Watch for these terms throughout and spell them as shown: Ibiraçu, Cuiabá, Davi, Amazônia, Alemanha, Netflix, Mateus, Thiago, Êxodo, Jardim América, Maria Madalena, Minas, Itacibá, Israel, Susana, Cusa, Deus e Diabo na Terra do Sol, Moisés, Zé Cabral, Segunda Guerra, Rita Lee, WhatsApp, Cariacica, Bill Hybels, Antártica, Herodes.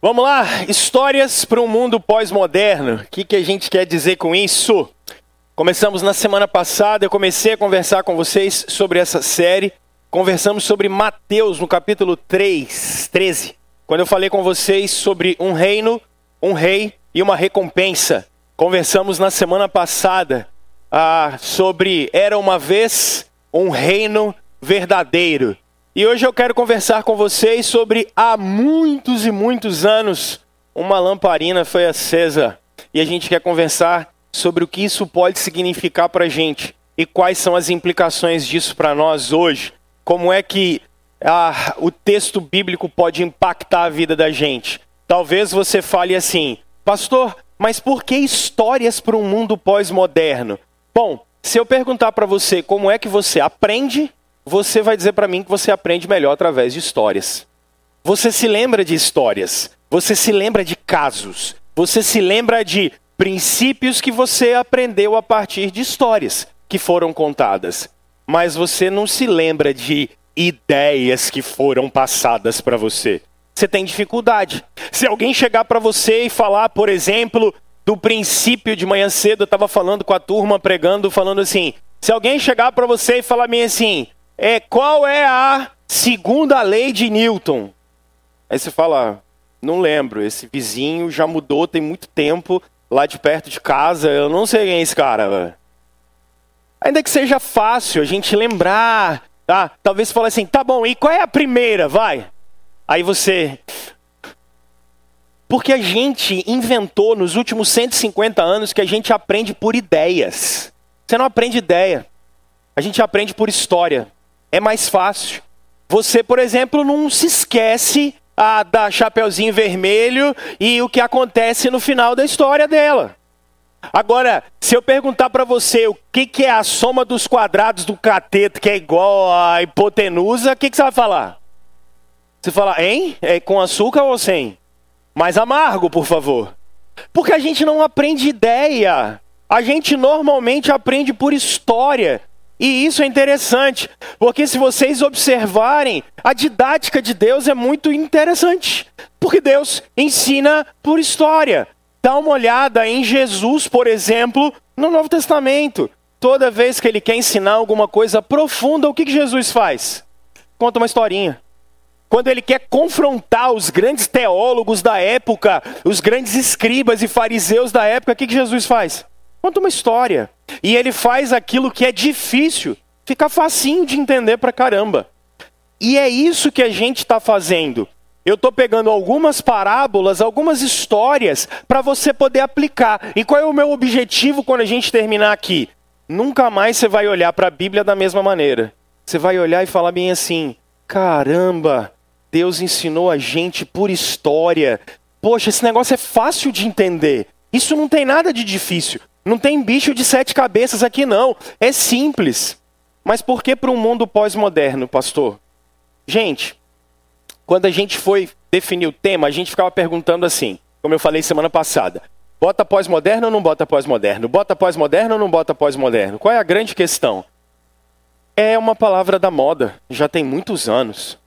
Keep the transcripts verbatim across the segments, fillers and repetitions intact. Vamos lá, histórias para um mundo pós-moderno. O que, que a gente quer dizer com isso? Começamos na semana passada, eu comecei a conversar com vocês sobre essa série. Conversamos sobre Mateus no capítulo três, treze. Quando eu falei com vocês sobre um reino, um rei e uma recompensa. Conversamos na semana passada ah, sobre era uma vez um reino verdadeiro. E hoje eu quero conversar com vocês sobre há muitos e muitos anos uma lamparina foi acesa. E a gente quer conversar sobre o que isso pode significar para a gente e quais são as implicações disso para nós hoje. Como é que ah, o texto bíblico pode impactar a vida da gente. Talvez você fale assim, pastor, mas por que histórias para um mundo pós-moderno? Bom, se eu perguntar para você como é que você aprende, você vai dizer para mim que você aprende melhor através de histórias. Você se lembra de histórias, você se lembra de casos, você se lembra de princípios que você aprendeu a partir de histórias que foram contadas. Mas você não se lembra de ideias que foram passadas para você. Você tem dificuldade. Se alguém chegar para você e falar, por exemplo, do princípio de manhã cedo, eu estava falando com a turma, pregando, falando assim, se alguém chegar para você e falar meio assim, É, qual é a segunda lei de Newton? Aí você fala, não lembro, esse vizinho já mudou tem muito tempo, lá de perto de casa, eu não sei quem é esse cara. Véio. Ainda que seja fácil a gente lembrar, tá? Talvez você fale assim, tá bom, e qual é a primeira, vai? Aí você... Porque a gente inventou nos últimos cento e cinquenta anos que a gente aprende por ideias. Você não aprende ideia, a gente aprende por história. É mais fácil. Você, por exemplo, não se esquece a, da Chapeuzinho Vermelho e o que acontece no final da história dela. Agora, se eu perguntar para você o que, que é a soma dos quadrados do cateto que é igual à hipotenusa, o que, que você vai falar? Você fala, hein? É com açúcar ou sem? Mais amargo, por favor. Porque a gente não aprende ideia. A gente normalmente aprende por história. E isso é interessante, porque se vocês observarem, a didática de Deus é muito interessante, porque Deus ensina por história. Dá uma olhada em Jesus, por exemplo, no Novo Testamento. Toda vez que ele quer ensinar alguma coisa profunda, o que Jesus faz? Conta uma historinha. Quando ele quer confrontar os grandes teólogos da época, os grandes escribas e fariseus da época, o que Jesus faz? Conta uma história. E ele faz aquilo que é difícil, fica facinho de entender pra caramba. E é isso que a gente está fazendo. Eu estou pegando algumas parábolas, algumas histórias, para você poder aplicar. E qual é o meu objetivo quando a gente terminar aqui? Nunca mais você vai olhar para a Bíblia da mesma maneira. Você vai olhar e falar bem assim, caramba, Deus ensinou a gente por história. Poxa, esse negócio é fácil de entender. Isso não tem nada de difícil. Não tem bicho de sete cabeças aqui não, é simples. Mas por que para um mundo pós-moderno, pastor? Gente, quando a gente foi definir o tema, a gente ficava perguntando assim, como eu falei semana passada, bota pós-moderno ou não bota pós-moderno? Bota pós-moderno ou não bota pós-moderno? Qual é a grande questão? É uma palavra da moda, já tem muitos anos.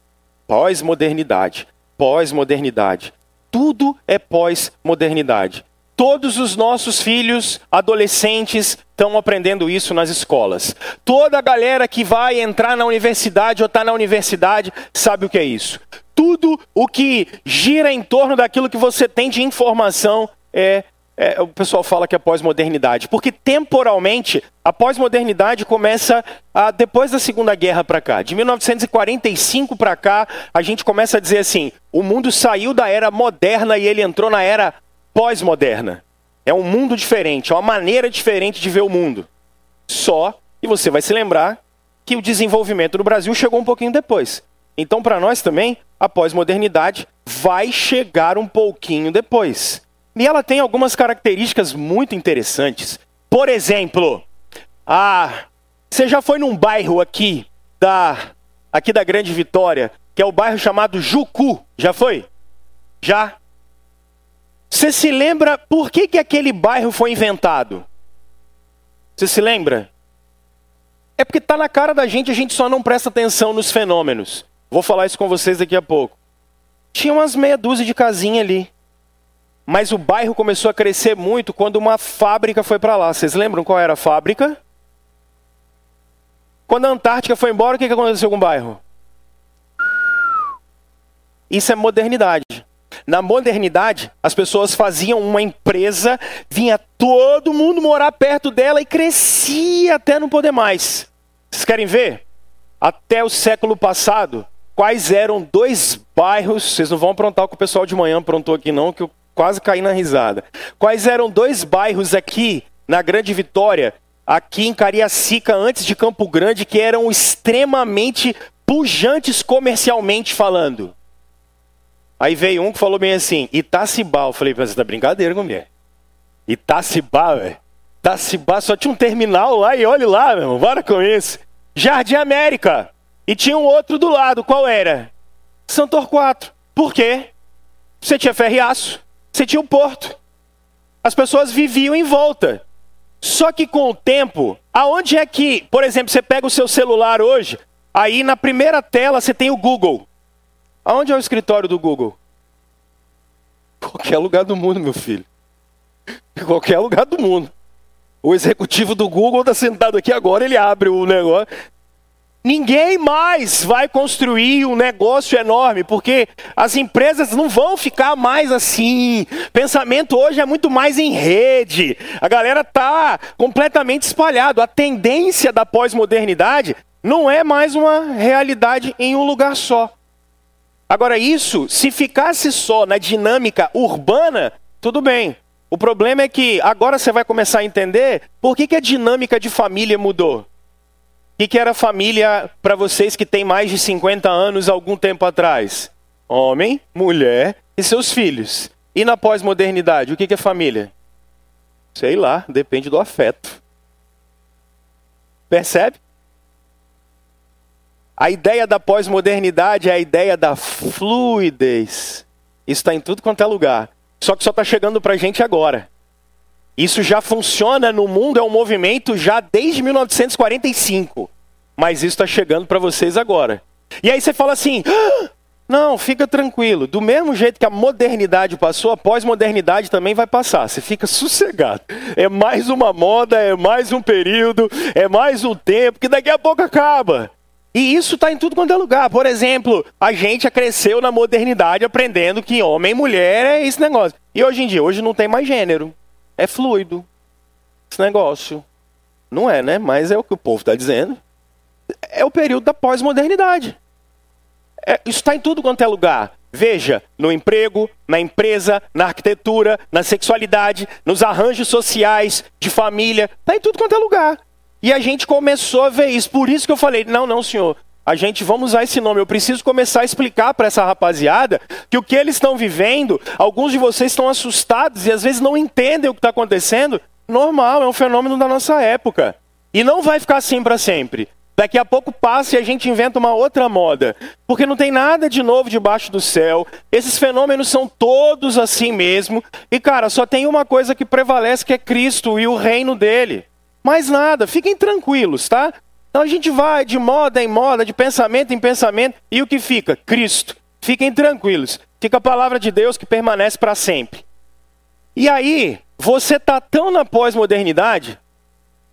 Pós-modernidade, pós-modernidade. Tudo é pós-modernidade. Todos os nossos filhos, adolescentes, estão aprendendo isso nas escolas. Toda a galera que vai entrar na universidade ou está na universidade sabe o que é isso. Tudo o que gira em torno daquilo que você tem de informação é, é o pessoal fala que é pós-modernidade. Porque temporalmente a pós-modernidade começa a, depois da Segunda Guerra para cá. De mil novecentos e quarenta e cinco para cá a gente começa a dizer assim, o mundo saiu da era moderna e ele entrou na era pós-moderna. É um mundo diferente, é uma maneira diferente de ver o mundo. Só, e você vai se lembrar, que o desenvolvimento no Brasil chegou um pouquinho depois. Então, para nós também, a pós-modernidade vai chegar um pouquinho depois. E ela tem algumas características muito interessantes. Por exemplo, a... você já foi num bairro aqui da... aqui da Grande Vitória, que é o bairro chamado Juku. Já foi? Já? Você se lembra por que, que aquele bairro foi inventado? Você se lembra? É porque está na cara da gente, a gente só não presta atenção nos fenômenos. Vou falar isso com vocês daqui a pouco. Tinha umas meia dúzia de casinha ali. Mas o bairro começou a crescer muito quando uma fábrica foi para lá. Vocês lembram qual era a fábrica? Quando a Antártica foi embora, o que aconteceu com o bairro? Isso é modernidade. Na modernidade, as pessoas faziam uma empresa, vinha todo mundo morar perto dela e crescia até não poder mais. Vocês querem ver? Até o século passado, quais eram dois bairros... Vocês não vão aprontar o que o pessoal de manhã aprontou aqui não, que eu quase caí na risada. Quais eram dois bairros aqui, na Grande Vitória, aqui em Cariacica, antes de Campo Grande, que eram extremamente pujantes comercialmente falando? Aí veio um que falou bem assim, Itacibá. Eu falei, você tá brincadeira comigo. Itacibá, velho. Itacibá só tinha um terminal lá e olha lá, meu irmão, para com isso. Jardim América. E tinha um outro do lado, qual era? Santo Torquato. Por quê? Você tinha ferriaço, você tinha o porto. As pessoas viviam em volta. Só que com o tempo, aonde é que, por exemplo, você pega o seu celular hoje, aí na primeira tela você tem o Google. Aonde é o escritório do Google? Qualquer lugar do mundo, meu filho. Qualquer lugar do mundo. O executivo do Google está sentado aqui agora, ele abre o negócio. Ninguém mais vai construir um negócio enorme, porque as empresas não vão ficar mais assim. Pensamento hoje é muito mais em rede. A galera está completamente espalhada. A tendência da pós-modernidade não é mais uma realidade em um lugar só. Agora isso, se ficasse só na dinâmica urbana, tudo bem. O problema é que agora você vai começar a entender por que, que a dinâmica de família mudou. O que, que era família para vocês que têm mais de cinquenta anos algum tempo atrás? Homem, mulher e seus filhos. E na pós-modernidade, o que, que é família? Sei lá, depende do afeto. Percebe? A ideia da pós-modernidade é a ideia da fluidez. Isso está em tudo quanto é lugar. Só que só está chegando para a gente agora. Isso já funciona no mundo, é um movimento já desde mil novecentos e quarenta e cinco. Mas isso está chegando para vocês agora. E aí você fala assim, ah, não, fica tranquilo. Do mesmo jeito que a modernidade passou, a pós-modernidade também vai passar. Você fica sossegado. É mais uma moda, é mais um período, é mais um tempo, que daqui a pouco acaba. E isso está em tudo quanto é lugar. Por exemplo, a gente cresceu na modernidade aprendendo que homem e mulher é esse negócio. E hoje em dia, hoje não tem mais gênero. É fluido. Esse negócio. Não é, né? Mas é o que o povo está dizendo. É o período da pós-modernidade. É, isso está em tudo quanto é lugar. Veja, no emprego, na empresa, na arquitetura, na sexualidade, nos arranjos sociais, de família. Está em tudo quanto é lugar. E a gente começou a ver isso. Por isso que eu falei, não, não, senhor. A gente, vamos usar esse nome. Eu preciso começar a explicar para essa rapaziada que o que eles estão vivendo, alguns de vocês estão assustados e às vezes não entendem o que está acontecendo. Normal, é um fenômeno da nossa época. E não vai ficar assim para sempre. Daqui a pouco passa e a gente inventa uma outra moda. Porque não tem nada de novo debaixo do céu. Esses fenômenos são todos assim mesmo. E, cara, só tem uma coisa que prevalece, que é Cristo e o reino dele. Mais nada, fiquem tranquilos, tá? Então a gente vai de moda em moda, de pensamento em pensamento, e o que fica? Cristo. Fiquem tranquilos. Fica a palavra de Deus que permanece para sempre. E aí, você tá tão na pós-modernidade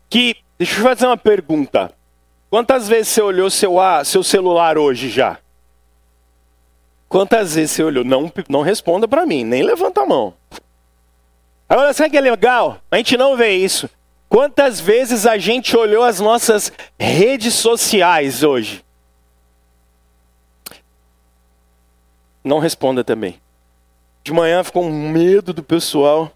que... Deixa eu fazer uma pergunta. Quantas vezes você olhou seu, ah, seu celular hoje já? Quantas vezes você olhou? Não, não responda para mim, nem levanta a mão. Agora, sabe o que é legal? A gente não vê isso. Quantas vezes a gente olhou as nossas redes sociais hoje? Não responda também. De manhã ficou um medo do pessoal.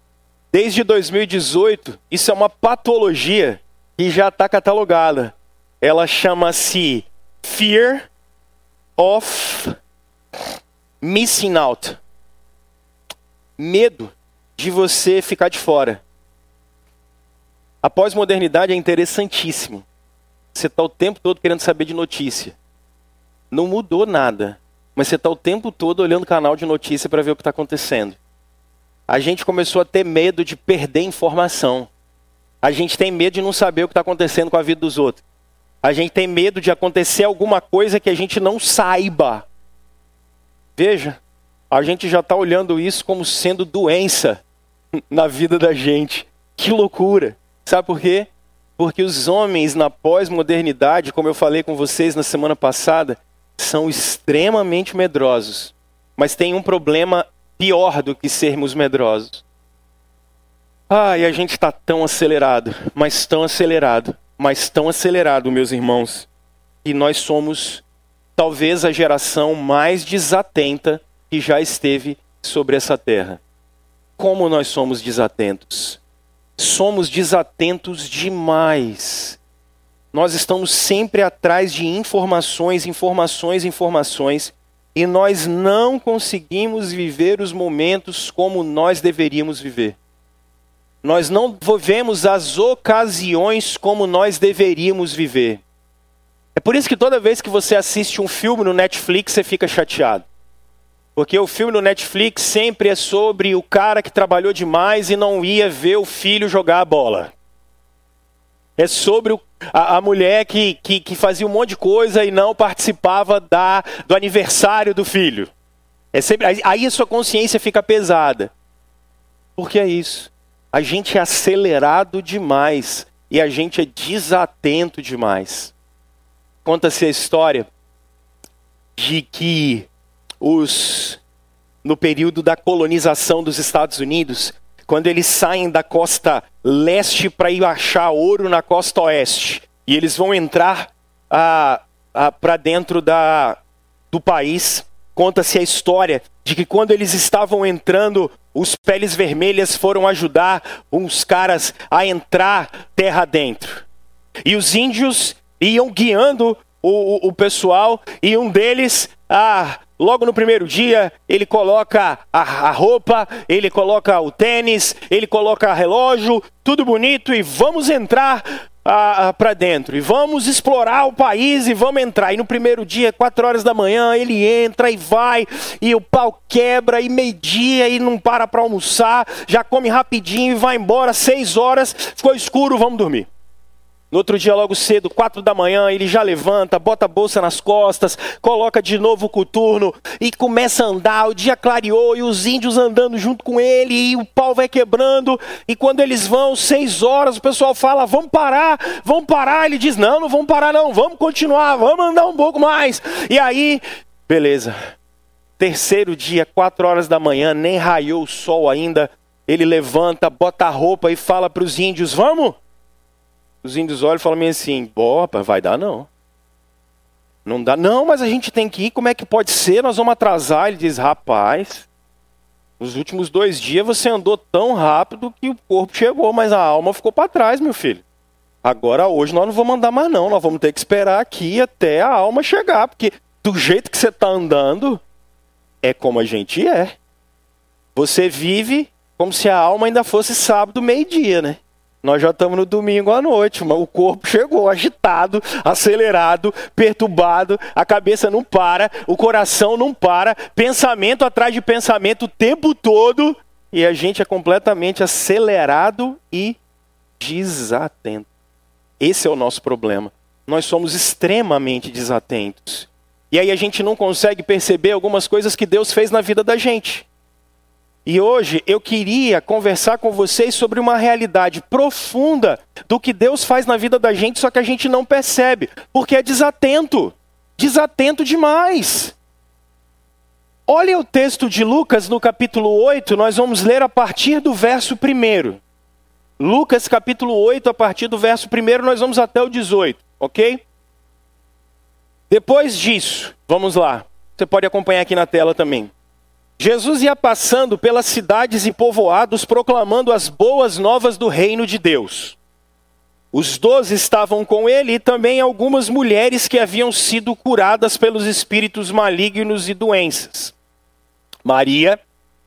Desde dois mil e dezoito, isso é uma patologia que já está catalogada. Ela chama-se Fear of Missing Out. Medo de você ficar de fora. A pós-modernidade é interessantíssimo. Você está o tempo todo querendo saber de notícia. Não mudou nada. Mas você está o tempo todo olhando o canal de notícia para ver o que está acontecendo. A gente começou a ter medo de perder informação. A gente tem medo de não saber o que está acontecendo com a vida dos outros. A gente tem medo de acontecer alguma coisa que a gente não saiba. Veja, a gente já está olhando isso como sendo doença na vida da gente. Que loucura! Sabe por quê? Porque os homens na pós-modernidade, como eu falei com vocês na semana passada, são extremamente medrosos. Mas tem um problema pior do que sermos medrosos. Ah, e a gente está tão acelerado, mas tão acelerado, mas tão acelerado, meus irmãos, que nós somos talvez a geração mais desatenta que já esteve sobre essa terra. Como nós somos desatentos? Somos desatentos demais. Nós estamos sempre atrás de informações, informações, informações, e nós não conseguimos viver os momentos como nós deveríamos viver. Nós não vivemos as ocasiões como nós deveríamos viver. É por isso que toda vez que você assiste um filme no Netflix, você fica chateado. Porque o filme no Netflix sempre é sobre o cara que trabalhou demais e não ia ver o filho jogar a bola. É sobre o, a, a mulher que, que, que fazia um monte de coisa e não participava da, do aniversário do filho. É sempre, aí a sua consciência fica pesada. Porque é isso. A gente é acelerado demais e a gente é desatento demais. Conta-se a história de que... Os, no período da colonização dos Estados Unidos, quando eles saem da costa leste para ir achar ouro na costa oeste, e eles vão entrar para dentro da, do país, conta-se a história de que quando eles estavam entrando, os peles vermelhas foram ajudar uns caras a entrar terra dentro. E os índios iam guiando o, o, o pessoal, e um deles... Ah, logo no primeiro dia, ele coloca a, a roupa, ele coloca o tênis, ele coloca relógio, tudo bonito, e vamos entrar ah, ah, para dentro. E vamos explorar o país e vamos entrar. E no primeiro dia, quatro horas da manhã, ele entra e vai, e o pau quebra, e meio-dia, e não para para almoçar, já come rapidinho e vai embora, seis horas, ficou escuro, vamos dormir. No outro dia, logo cedo, quatro da manhã, ele já levanta, bota a bolsa nas costas, coloca de novo o coturno e começa a andar. O dia clareou e os índios andando junto com ele e o pau vai quebrando. E quando eles vão, seis horas, o pessoal fala, vamos parar, vamos parar. Ele diz, não, não vamos parar não, vamos continuar, vamos andar um pouco mais. E aí, beleza. Terceiro dia, quatro horas da manhã, nem raiou o sol ainda. Ele levanta, bota a roupa e fala para os índios, vamos? Os índios olham e falam assim, bom, vai dar não. Não dá, não, mas a gente tem que ir, como é que pode ser? Nós vamos atrasar. Ele diz, rapaz, nos últimos dois dias você andou tão rápido que o corpo chegou, mas a alma ficou para trás, meu filho. Agora hoje nós não vamos andar mais não, nós vamos ter que esperar aqui até a alma chegar, porque do jeito que você está andando, é como a gente é. Você vive como se a alma ainda fosse sábado, meio-dia, né? Nós já estamos no domingo à noite, mas o corpo chegou agitado, acelerado, perturbado, a cabeça não para, o coração não para, pensamento atrás de pensamento o tempo todo, e a gente é completamente acelerado e desatento. Esse é o nosso problema. Nós somos extremamente desatentos. E aí a gente não consegue perceber algumas coisas que Deus fez na vida da gente. E hoje eu queria conversar com vocês sobre uma realidade profunda do que Deus faz na vida da gente, só que a gente não percebe, porque é desatento, desatento demais. Olha o texto de Lucas no capítulo oito, nós vamos ler a partir do verso primeiro. Lucas capítulo oito, a partir do verso primeiro, nós vamos até o dezoito, ok? Depois disso, vamos lá, você pode acompanhar aqui na tela também. Jesus ia passando pelas cidades e povoados, proclamando as boas novas do reino de Deus. Os doze estavam com ele e também algumas mulheres que haviam sido curadas pelos espíritos malignos e doenças. Maria,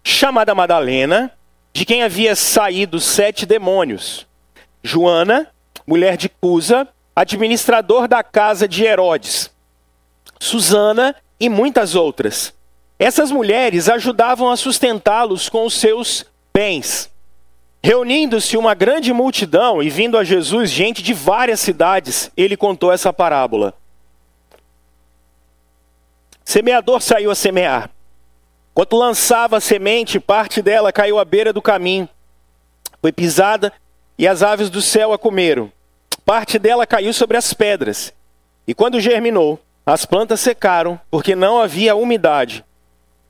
chamada Madalena, de quem havia saído sete demônios. Joana, mulher de Cusa, administrador da casa de Herodes. Susana e muitas outras. Essas mulheres ajudavam a sustentá-los com os seus bens. Reunindo-se uma grande multidão e vindo a Jesus gente de várias cidades, ele contou essa parábola. Semeador saiu a semear. Enquanto lançava a semente, parte dela caiu à beira do caminho. Foi pisada e as aves do céu a comeram. Parte dela caiu sobre as pedras. E quando germinou, as plantas secaram, porque não havia umidade.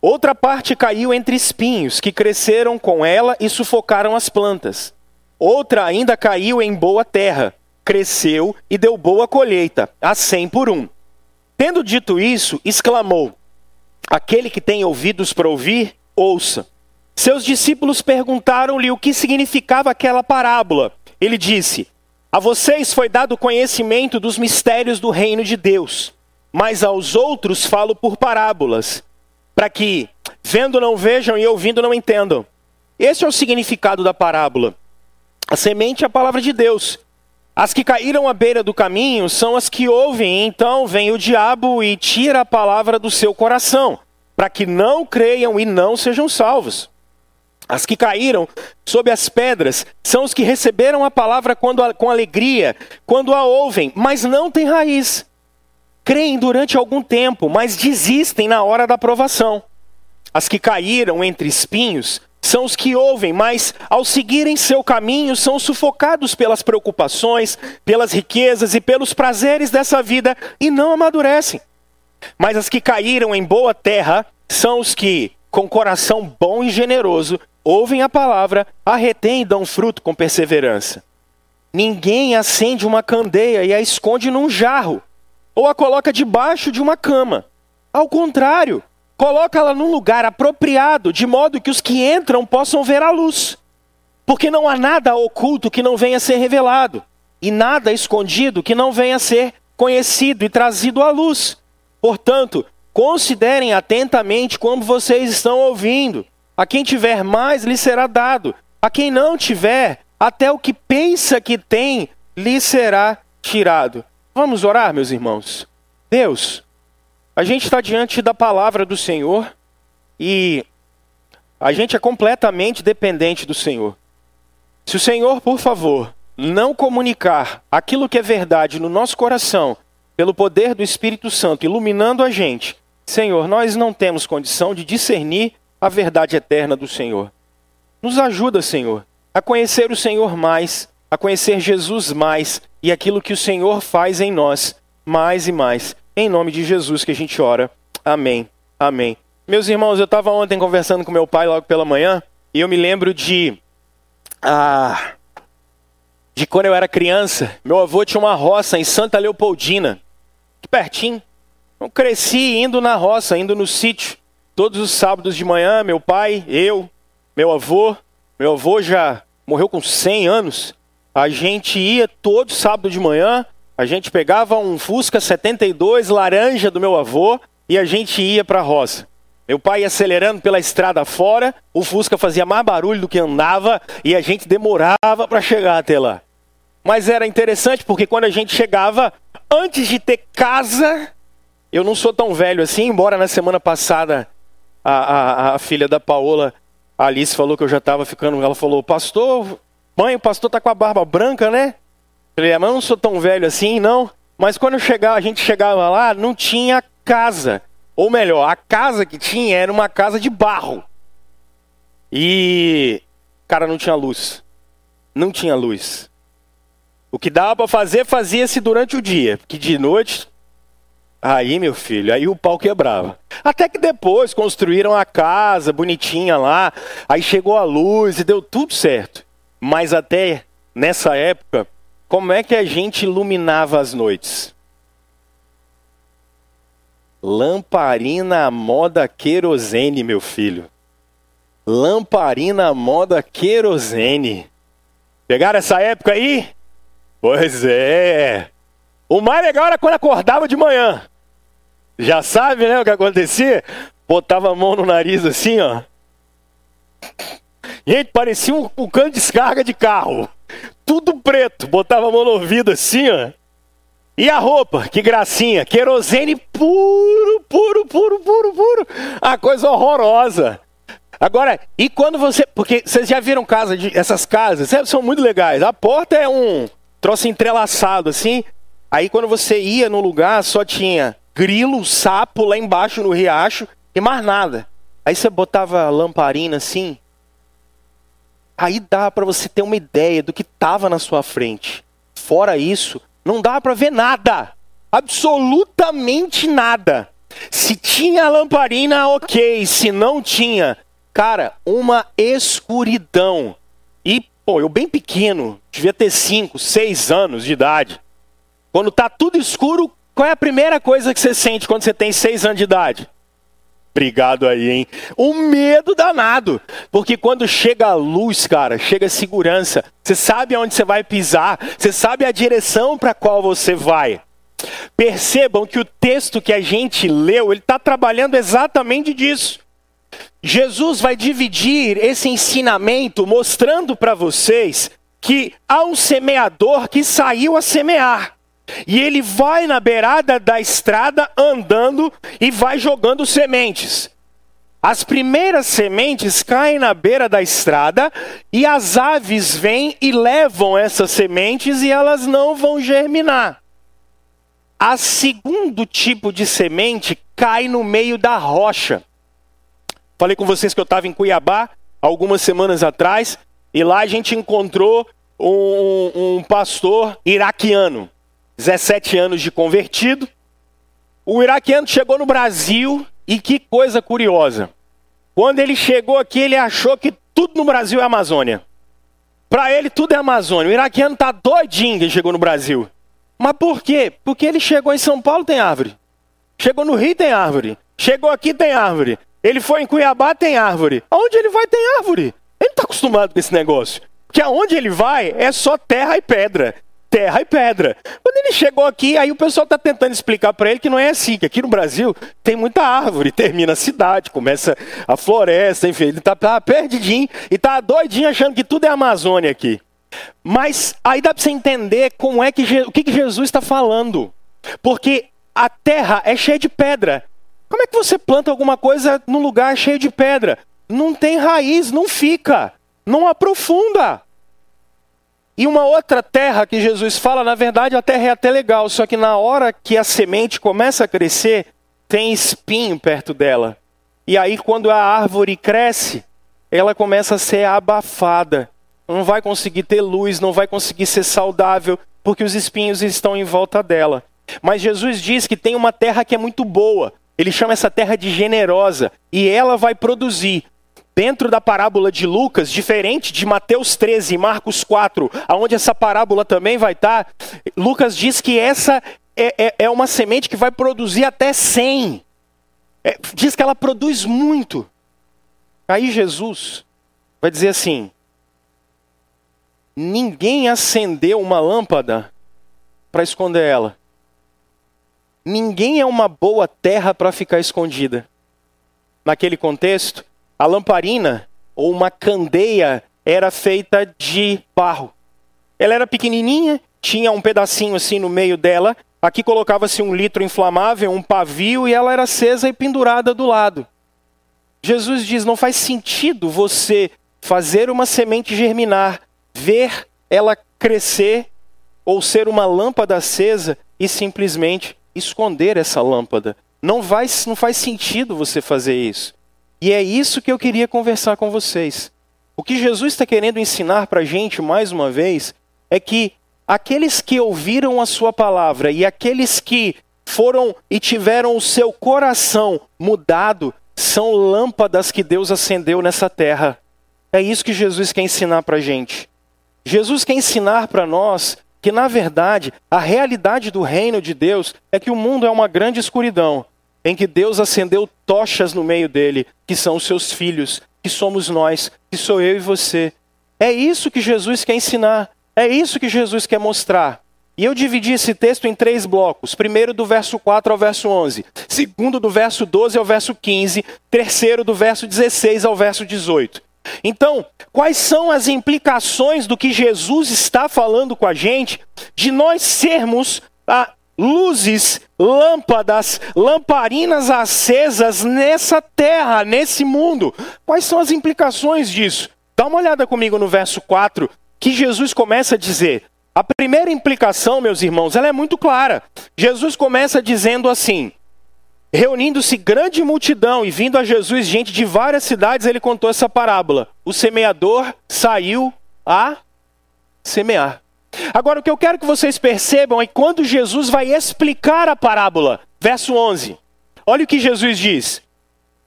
Outra parte caiu entre espinhos, que cresceram com ela e sufocaram as plantas. Outra ainda caiu em boa terra, cresceu e deu boa colheita, a cem por um. Tendo dito isso, exclamou: aquele que tem ouvidos para ouvir, ouça. Seus discípulos perguntaram-lhe o que significava aquela parábola. Ele disse: a vocês foi dado conhecimento dos mistérios do reino de Deus, mas aos outros falo por parábolas, para que, vendo não vejam e ouvindo não entendam. Este é o significado da parábola. A semente é a palavra de Deus. As que caíram à beira do caminho são as que ouvem, então vem o diabo e tira a palavra do seu coração, para que não creiam e não sejam salvos. As que caíram sob as pedras são os que receberam a palavra quando a, com alegria, quando a ouvem, mas não têm raiz. Creem durante algum tempo, mas desistem na hora da provação. As que caíram entre espinhos são os que ouvem, mas ao seguirem seu caminho são sufocados pelas preocupações, pelas riquezas e pelos prazeres dessa vida e não amadurecem. Mas as que caíram em boa terra são os que, com coração bom e generoso, ouvem a palavra, a retêm e dão fruto com perseverança. Ninguém acende uma candeia e a esconde num jarro, ou a coloca debaixo de uma cama. Ao contrário, coloca-la num lugar apropriado, de modo que os que entram possam ver a luz. Porque não há nada oculto que não venha a ser revelado, e nada escondido que não venha a ser conhecido e trazido à luz. Portanto, considerem atentamente como vocês estão ouvindo. A quem tiver mais lhe será dado, a quem não tiver, até o que pensa que tem, lhe será tirado. Vamos orar, meus irmãos. Deus, a gente está diante da palavra do Senhor e a gente é completamente dependente do Senhor. Se o Senhor, por favor, não comunicar aquilo que é verdade no nosso coração, pelo poder do Espírito Santo iluminando a gente, Senhor, nós não temos condição de discernir a verdade eterna do Senhor. Nos ajuda, Senhor, a conhecer o Senhor mais, a conhecer Jesus mais e aquilo que o Senhor faz em nós mais e mais. Em nome de Jesus que a gente ora. Amém. Amém. Meus irmãos, eu estava ontem conversando com meu pai logo pela manhã e eu me lembro de... Ah, de quando eu era criança, meu avô tinha uma roça em Santa Leopoldina. Que pertinho. Eu cresci indo na roça, indo no sítio. Todos os sábados de manhã, meu pai, eu, meu avô. Meu avô já morreu com cem anos. A gente ia todo sábado de manhã. A gente pegava um Fusca setenta e dois laranja do meu avô e a gente ia para a roça. Meu pai ia acelerando pela estrada fora, o Fusca fazia mais barulho do que andava e a gente demorava para chegar até lá. Mas era interessante porque quando a gente chegava, antes de ter casa... Eu não sou tão velho assim, embora na semana passada a, a, a filha da Paola, a Alice, falou que eu já estava ficando... Ela falou: pastor, mãe, o pastor tá com a barba branca, né? Falei: mas eu não sou tão velho assim, não. Mas quando eu chegava, a gente chegava lá, não tinha casa. Ou melhor, a casa que tinha era uma casa de barro. E, cara, não tinha luz. Não tinha luz. O que dava pra fazer, fazia-se durante o dia. Porque de noite, aí, meu filho, aí o pau quebrava. Até que depois construíram a casa bonitinha lá. Aí chegou a luz e deu tudo certo. Mas até nessa época... Como é que a gente iluminava as noites? Lamparina à moda querosene, meu filho. Lamparina à moda querosene. Pegaram essa época aí? Pois é. O mais legal era quando acordava de manhã. Já sabe, né, o que acontecia? Botava a mão no nariz assim, ó. Gente, parecia um, um cano de descarga de carro. Tudo preto, botava a mão no ouvido assim, ó. E a roupa, que gracinha, querosene puro, puro, puro, puro, puro. A coisa horrorosa. Agora, e quando você... Porque vocês já viram casa de, essas casas, são muito legais. A porta é um troço entrelaçado assim. Aí quando você ia no lugar, só tinha grilo, sapo lá embaixo no riacho e mais nada. Aí você botava a lamparina assim, aí dá para você ter uma ideia do que estava na sua frente. Fora isso, não dá para ver nada. Absolutamente nada. Se tinha a lamparina, ok. Se não tinha, cara, uma escuridão. E, pô, eu bem pequeno, devia ter cinco, seis anos de idade. Quando tá tudo escuro, qual é a primeira coisa que você sente quando você tem seis anos de idade? Obrigado aí, hein? Um medo danado. Porque quando chega a luz, cara, chega a segurança. Você sabe aonde você vai pisar. Você sabe a direção para qual você vai. Percebam que o texto que a gente leu, ele está trabalhando exatamente disso. Jesus vai dividir esse ensinamento mostrando para vocês que há um semeador que saiu a semear. E ele vai na beirada da estrada andando e vai jogando sementes. As primeiras sementes caem na beira da estrada e as aves vêm e levam essas sementes e elas não vão germinar. A segundo tipo de semente cai no meio da rocha. Falei com vocês que eu estava em Cuiabá algumas semanas atrás e lá a gente encontrou um, um, um pastor iraquiano. dezessete anos de convertido. O iraquiano chegou no Brasil e que coisa curiosa. Quando ele chegou aqui, ele achou que tudo no Brasil é Amazônia. Para ele, tudo é Amazônia. O iraquiano está doidinho que ele chegou no Brasil. Mas por quê? Porque ele chegou em São Paulo, tem árvore. Chegou no Rio, tem árvore. Chegou aqui, tem árvore. Ele foi em Cuiabá, tem árvore. Aonde ele vai, tem árvore. Ele não está acostumado com esse negócio. Porque aonde ele vai, é só terra e pedra. Terra e pedra. Quando ele chegou aqui, aí o pessoal está tentando explicar para ele que não é assim, que aqui no Brasil tem muita árvore, termina a cidade, começa a floresta, enfim, ele está tá perdidinho e está doidinho achando que tudo é Amazônia aqui. Mas aí dá para você entender como é que Je- o que, que Jesus está falando. Porque a terra é cheia de pedra. Como é que você planta alguma coisa num lugar cheio de pedra? Não tem raiz, não fica, não aprofunda. E uma outra terra que Jesus fala, na verdade a terra é até legal, só que na hora que a semente começa a crescer, tem espinho perto dela. E aí quando a árvore cresce, ela começa a ser abafada. Não vai conseguir ter luz, não vai conseguir ser saudável, porque os espinhos estão em volta dela. Mas Jesus diz que tem uma terra que é muito boa. Ele chama essa terra de generosa, e ela vai produzir. Dentro da parábola de Lucas, diferente de Mateus treze e Marcos quatro, onde essa parábola também vai estar, Lucas diz que essa é, é, é uma semente que vai produzir até cem. É, diz que ela produz muito. Aí Jesus vai dizer assim, ninguém acendeu uma lâmpada para esconder ela. Ninguém é uma boa terra para ficar escondida. Naquele contexto, a lamparina, ou uma candeia, era feita de barro. Ela era pequenininha, tinha um pedacinho assim no meio dela. Aqui colocava-se um litro inflamável, um pavio, e ela era acesa e pendurada do lado. Jesus diz, não faz sentido você fazer uma semente germinar, ver ela crescer, ou ser uma lâmpada acesa e simplesmente esconder essa lâmpada. Não, vai, não faz sentido você fazer isso. E é isso que eu queria conversar com vocês. O que Jesus está querendo ensinar para a gente, mais uma vez, é que aqueles que ouviram a sua palavra e aqueles que foram e tiveram o seu coração mudado, são lâmpadas que Deus acendeu nessa terra. É isso que Jesus quer ensinar para a gente. Jesus quer ensinar para nós que, na verdade, a realidade do reino de Deus é que o mundo é uma grande escuridão, em que Deus acendeu tochas no meio dele, que são os seus filhos, que somos nós, que sou eu e você. É isso que Jesus quer ensinar, é isso que Jesus quer mostrar. E eu dividi esse texto em três blocos. Primeiro do verso quatro ao verso onze, segundo do verso doze ao verso quinze, terceiro do verso dezesseis ao verso dezoito. Então, quais são as implicações do que Jesus está falando com a gente, de nós sermos a luzes, lâmpadas, lamparinas acesas nessa terra, nesse mundo. Quais são as implicações disso? Dá uma olhada comigo no verso quatro, que Jesus começa a dizer. A primeira implicação, meus irmãos, ela é muito clara. Jesus começa dizendo assim, Reunindo-se grande multidão e vindo a Jesus gente de várias cidades, ele contou essa parábola. O semeador saiu a semear. Agora, o que eu quero que vocês percebam é quando Jesus vai explicar a parábola. Verso onze. Olha o que Jesus diz.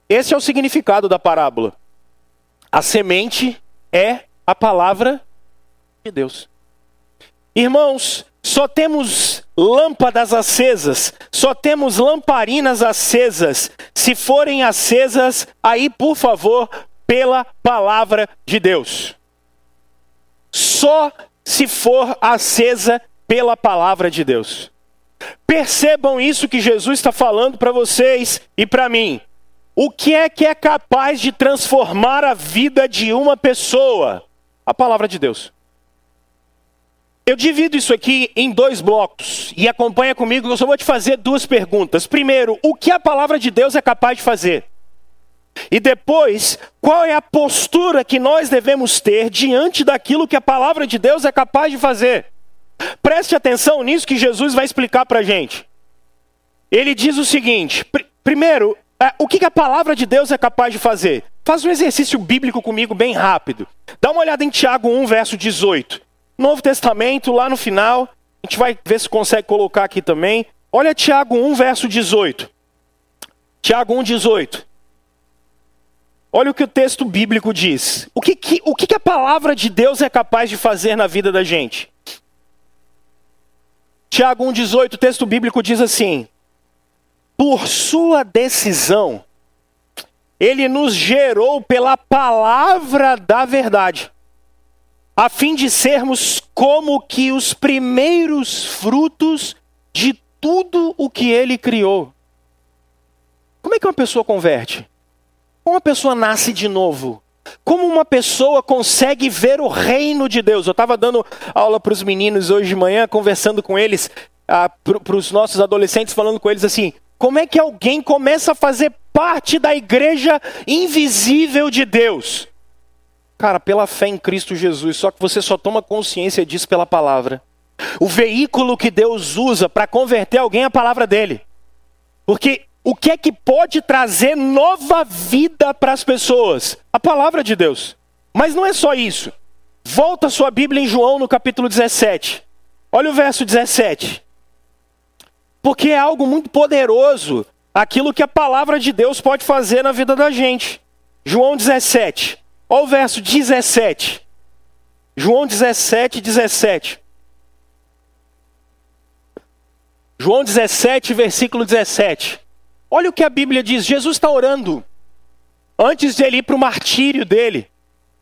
Esse é o significado da parábola. A semente é a palavra de Deus. Irmãos, só temos lâmpadas acesas, só temos lamparinas acesas, se forem acesas, aí por favor, pela palavra de Deus. Só se for acesa pela palavra de Deus. Percebam isso que Jesus está falando para vocês e para mim. O que é que é capaz de transformar a vida de uma pessoa? A palavra de Deus. Eu divido isso aqui em dois blocos e acompanha comigo, eu só vou te fazer duas perguntas. Primeiro, o que a palavra de Deus é capaz de fazer? E depois, qual é a postura que nós devemos ter diante daquilo que a palavra de Deus é capaz de fazer? Preste atenção nisso que Jesus vai explicar para a gente. Ele diz o seguinte, pr- primeiro, é, o que a palavra de Deus é capaz de fazer? Faz um exercício bíblico comigo bem rápido. Dá uma olhada em Tiago um, verso dezoito. Novo Testamento, lá no final, a gente vai ver se consegue colocar aqui também. Olha Tiago um, verso dezoito. Tiago um, dezoito. Olha o que o texto bíblico diz. O que, que, o que a palavra de Deus é capaz de fazer na vida da gente? Tiago um, dezoito, o texto bíblico diz assim. Por sua decisão, ele nos gerou pela palavra da verdade, a fim de sermos como que os primeiros frutos de tudo o que ele criou. Como é que uma pessoa converte? Como uma pessoa nasce de novo? Como uma pessoa consegue ver o reino de Deus? Eu estava dando aula para os meninos hoje de manhã, conversando com eles, ah, para os nossos adolescentes, falando com eles assim, como é que alguém começa a fazer parte da igreja invisível de Deus? Cara, pela fé em Cristo Jesus, só que você só toma consciência disso pela palavra. O veículo que Deus usa para converter alguém é a palavra dele. Porque o que é que pode trazer nova vida para as pessoas? A palavra de Deus. Mas não é só isso. Volta a sua Bíblia em João no capítulo dezessete. Olha o verso dezessete. Porque é algo muito poderoso aquilo que a palavra de Deus pode fazer na vida da gente. João dezessete. Olha o verso dezessete. João dezessete, dezessete. João dezessete, versículo dezessete. Olha o que a Bíblia diz. Jesus está orando antes de ele ir para o martírio dele.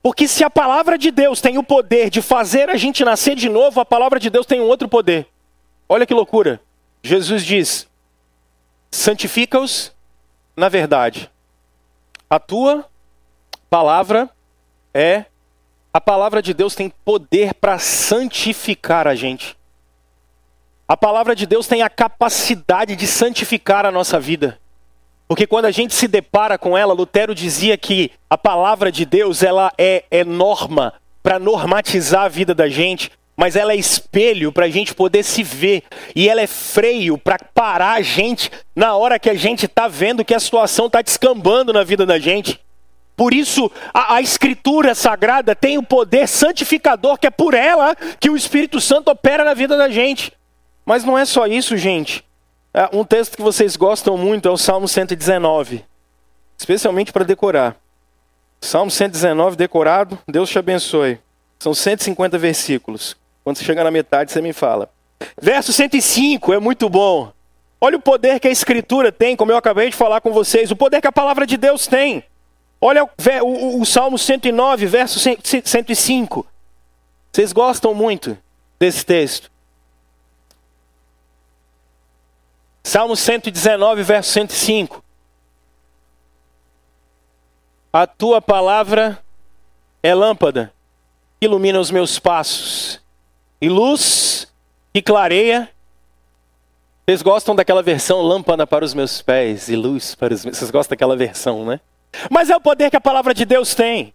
Porque se a palavra de Deus tem o poder de fazer a gente nascer de novo, a palavra de Deus tem um outro poder. Olha que loucura. Jesus diz, santifica-os na verdade. A tua palavra é, a palavra de Deus tem poder para santificar a gente. A palavra de Deus tem a capacidade de santificar a nossa vida. Porque quando a gente se depara com ela, Lutero dizia que a palavra de Deus ela é, é norma para normatizar a vida da gente, mas ela é espelho para a gente poder se ver. E ela é freio para parar a gente na hora que a gente está vendo que a situação está descambando na vida da gente. Por isso, a, a Escritura Sagrada tem o poder santificador, que é por ela que o Espírito Santo opera na vida da gente. Mas não é só isso, gente. É um texto que vocês gostam muito é o Salmo cento e dezenove, especialmente para decorar. Salmo cento e dezenove, decorado, Deus te abençoe. São cento e cinquenta versículos. Quando você chegar na metade, você me fala. Verso cento e cinco é muito bom. Olha o poder que a Escritura tem, como eu acabei de falar com vocês, o poder que a palavra de Deus tem. Olha o, o, o Salmo cento e nove, verso cento e cinco. Vocês gostam muito desse texto. Salmo cento e dezenove, verso cento e cinco. A tua palavra é lâmpada que ilumina os meus passos e luz que clareia. Vocês gostam daquela versão lâmpada para os meus pés e luz para os meus... Vocês gostam daquela versão, né? Mas é o poder que a palavra de Deus tem,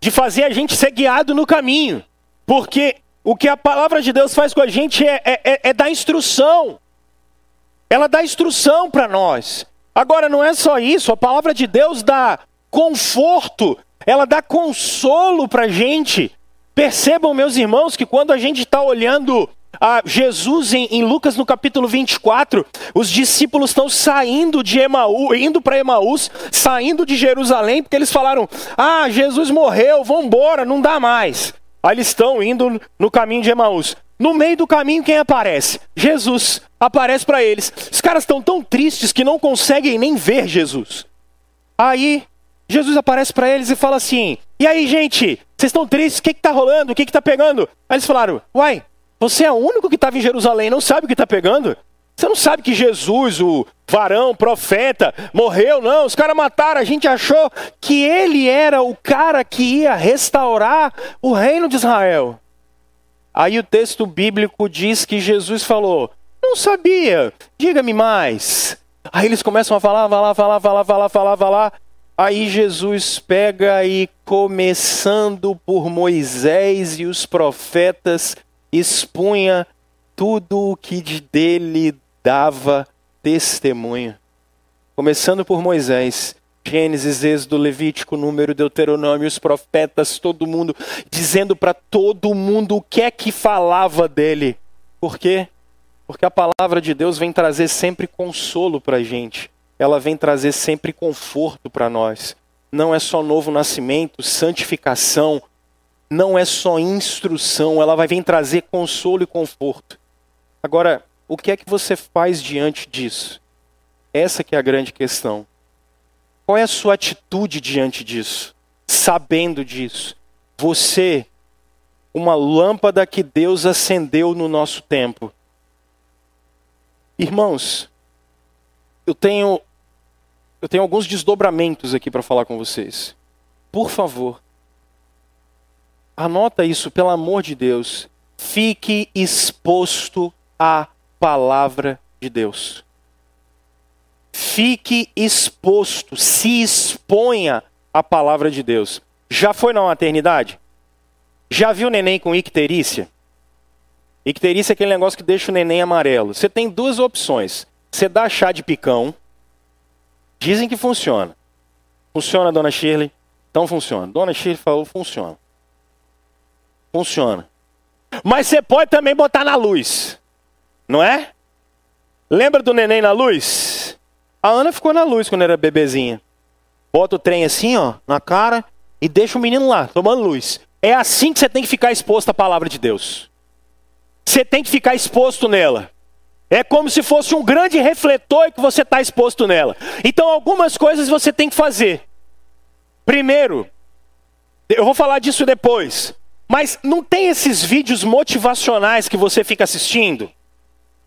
de fazer a gente ser guiado no caminho. Porque o que a palavra de Deus faz com a gente é, é, é dar instrução. Ela dá instrução para nós. Agora, não é só isso, a palavra de Deus dá conforto, ela dá consolo para a gente. Percebam, meus irmãos, que quando a gente está olhando a Jesus em, em Lucas no capítulo vinte e quatro, os discípulos estão saindo de Emaús, indo para Emaús, saindo de Jerusalém, porque eles falaram, ah, Jesus morreu, vamos embora, não dá mais. Aí eles estão indo no caminho de Emaús. No meio do caminho, quem aparece? Jesus aparece para eles. Os caras estão tão tristes que não conseguem nem ver Jesus. Aí, Jesus aparece para eles e fala assim, e aí, gente, vocês estão tristes? O que está rolando? O que está pegando? Aí eles falaram, uai, você é o único que estava em Jerusalém e não sabe o que está pegando? Você não sabe que Jesus, o varão, profeta, morreu, não. Os caras mataram, a gente achou que ele era o cara que ia restaurar o reino de Israel. Aí o texto bíblico diz que Jesus falou, não sabia, diga-me mais. Aí eles começam a falar, falar, falar, falar, falar, falar, falar. Aí Jesus pega e, começando por Moisés e os profetas, expunha tudo o que dele dava testemunho. Começando por Moisés, Gênesis, Êxodo, Levítico, Número, Deuteronômio, os profetas, todo mundo, dizendo para todo mundo o que é que falava dele. Por quê? Porque a palavra de Deus vem trazer sempre consolo para a gente. Ela vem trazer sempre conforto para nós. Não é só novo nascimento, santificação, não é só instrução, ela vai vir trazer consolo e conforto. Agora, o que é que você faz diante disso? Essa que é a grande questão. Qual é a sua atitude diante disso? Sabendo disso, você, uma lâmpada que Deus acendeu no nosso tempo. Irmãos, eu tenho, eu tenho alguns desdobramentos aqui para falar com vocês. Por favor, anota isso, pelo amor de Deus. Fique exposto à palavra de Deus. Fique exposto, se exponha à palavra de Deus. Já foi na maternidade? Já viu neném com icterícia? Icterícia é aquele negócio que deixa o neném amarelo. Você tem duas opções. Você dá chá de picão. Dizem que funciona. Funciona, dona Shirley? Então funciona. Dona Shirley falou, funciona. Funciona. Mas você pode também botar na luz. Não é? Lembra do neném na luz? A Ana ficou na luz quando era bebezinha. Bota o trem assim, ó, na cara e deixa o menino lá, tomando luz. É assim que você tem que ficar exposto à palavra de Deus. Você tem que ficar exposto nela. É como se fosse um grande refletor que você está exposto nela. Então, algumas coisas você tem que fazer. Primeiro, eu vou falar disso depois. Mas não tem esses vídeos motivacionais que você fica assistindo?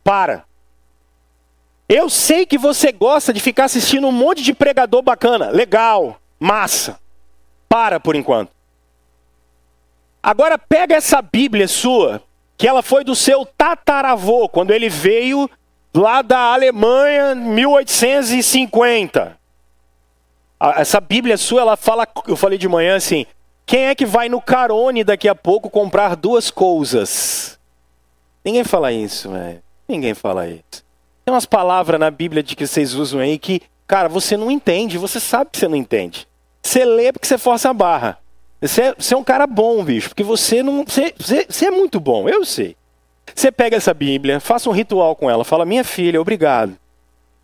Para. Eu sei que você gosta de ficar assistindo um monte de pregador bacana. Legal, massa. Para por enquanto. Agora pega essa Bíblia sua, que ela foi do seu tataravô, quando ele veio lá da Alemanha, mil oitocentos e cinquenta. Essa Bíblia sua, ela fala, eu falei de manhã assim... Quem é que vai no Carone daqui a pouco comprar duas coisas? Ninguém fala isso, velho. Ninguém fala isso. Tem umas palavras na Bíblia de que vocês usam aí que, cara, você não entende, você sabe que você não entende. Você lê porque você força a barra. Você, você é um cara bom, bicho, porque você não. Você, você, você é muito bom, eu sei. Você pega essa Bíblia, faça um ritual com ela, fala, minha filha, obrigado.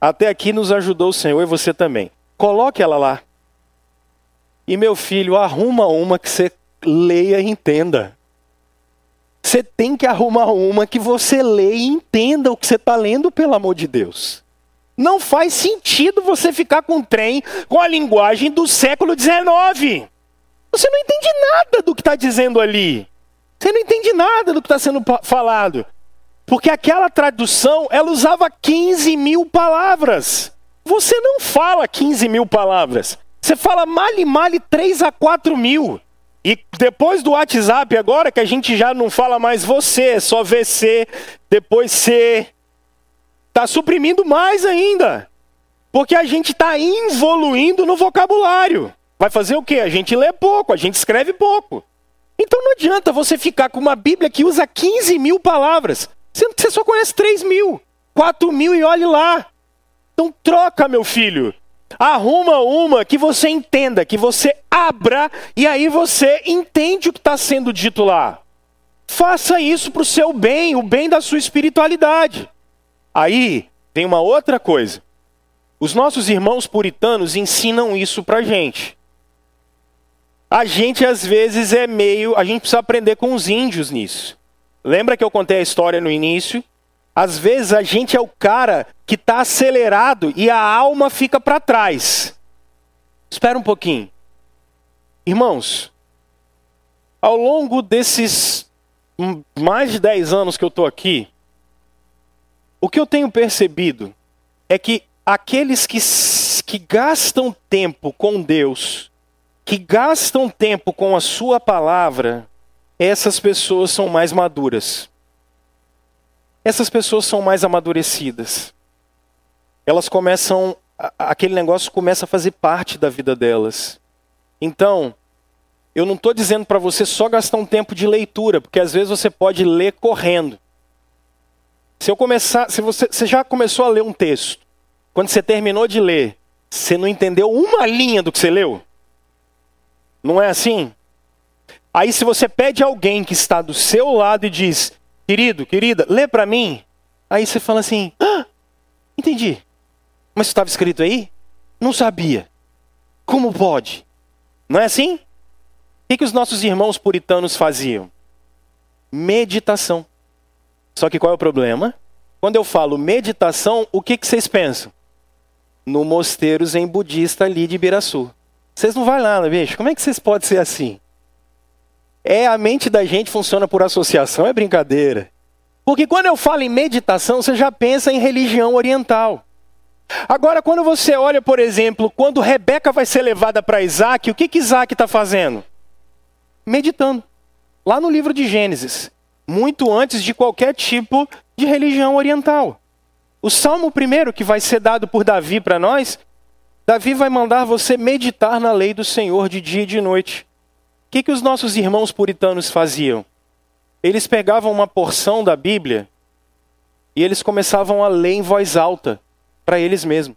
Até aqui nos ajudou o Senhor e você também. Coloque ela lá. E meu filho, arruma uma que você leia e entenda. Você tem que arrumar uma que você leia e entenda o que você está lendo, pelo amor de Deus. Não faz sentido você ficar com o trem com a linguagem do século dezenove. Você não entende nada do que está dizendo ali. Você não entende nada do que está sendo falado. Porque aquela tradução, ela usava quinze mil palavras. Você não fala quinze mil palavras. Você fala male, male, três a quatro mil. E depois do WhatsApp agora, que a gente já não fala mais você, só V C, depois C. Tá suprimindo mais ainda. Porque a gente tá involuindo no vocabulário. Vai fazer o quê? A gente lê pouco, a gente escreve pouco. Então não adianta você ficar com uma Bíblia que usa quinze mil palavras. Sendo que você só conhece três mil, quatro mil e olhe lá. Então troca, meu filho. Arruma uma que você entenda, que você abra, e aí você entende o que está sendo dito lá. Faça isso para o seu bem, o bem da sua espiritualidade. Aí tem uma outra coisa. Os nossos irmãos puritanos ensinam isso para a gente. A gente às vezes é meio... A gente precisa aprender com os índios nisso. Lembra que eu contei a história no início? Às vezes a gente é o cara que está acelerado e a alma fica para trás. Espera um pouquinho. Irmãos, ao longo desses mais de dez anos que eu estou aqui, o que eu tenho percebido é que aqueles que, que gastam tempo com Deus, que gastam tempo com a sua palavra, essas pessoas são mais maduras. Essas pessoas são mais amadurecidas. Elas começam, aquele negócio começa a fazer parte da vida delas. Então, eu não estou dizendo para você só gastar um tempo de leitura, porque às vezes você pode ler correndo. Se eu começar, se você, você já começou a ler um texto, quando você terminou de ler, você não entendeu uma linha do que você leu? Não é assim? Aí se você pede alguém que está do seu lado e diz, querido, querida, lê para mim. Aí você fala assim, ah, entendi. Mas estava escrito aí? Não sabia. Como pode? Não é assim? O que, que os nossos irmãos puritanos faziam? Meditação. Só que qual é o problema? Quando eu falo meditação, o que, que vocês pensam? No mosteiro zen budista ali de Ibiraçu. Vocês não vão lá, né, bicho? Como é que vocês podem ser assim? É, a mente da gente funciona por associação, é brincadeira. Porque quando eu falo em meditação, você já pensa em religião oriental. Agora, quando você olha, por exemplo, quando Rebeca vai ser levada para Isaac, o que, que Isaac está fazendo? Meditando. Lá no livro de Gênesis. Muito antes de qualquer tipo de religião oriental. O Salmo primeiro, que vai ser dado por Davi para nós, Davi vai mandar você meditar na lei do Senhor de dia e de noite. O que, que os nossos irmãos puritanos faziam? Eles pegavam uma porção da Bíblia e eles começavam a ler em voz alta para eles mesmos.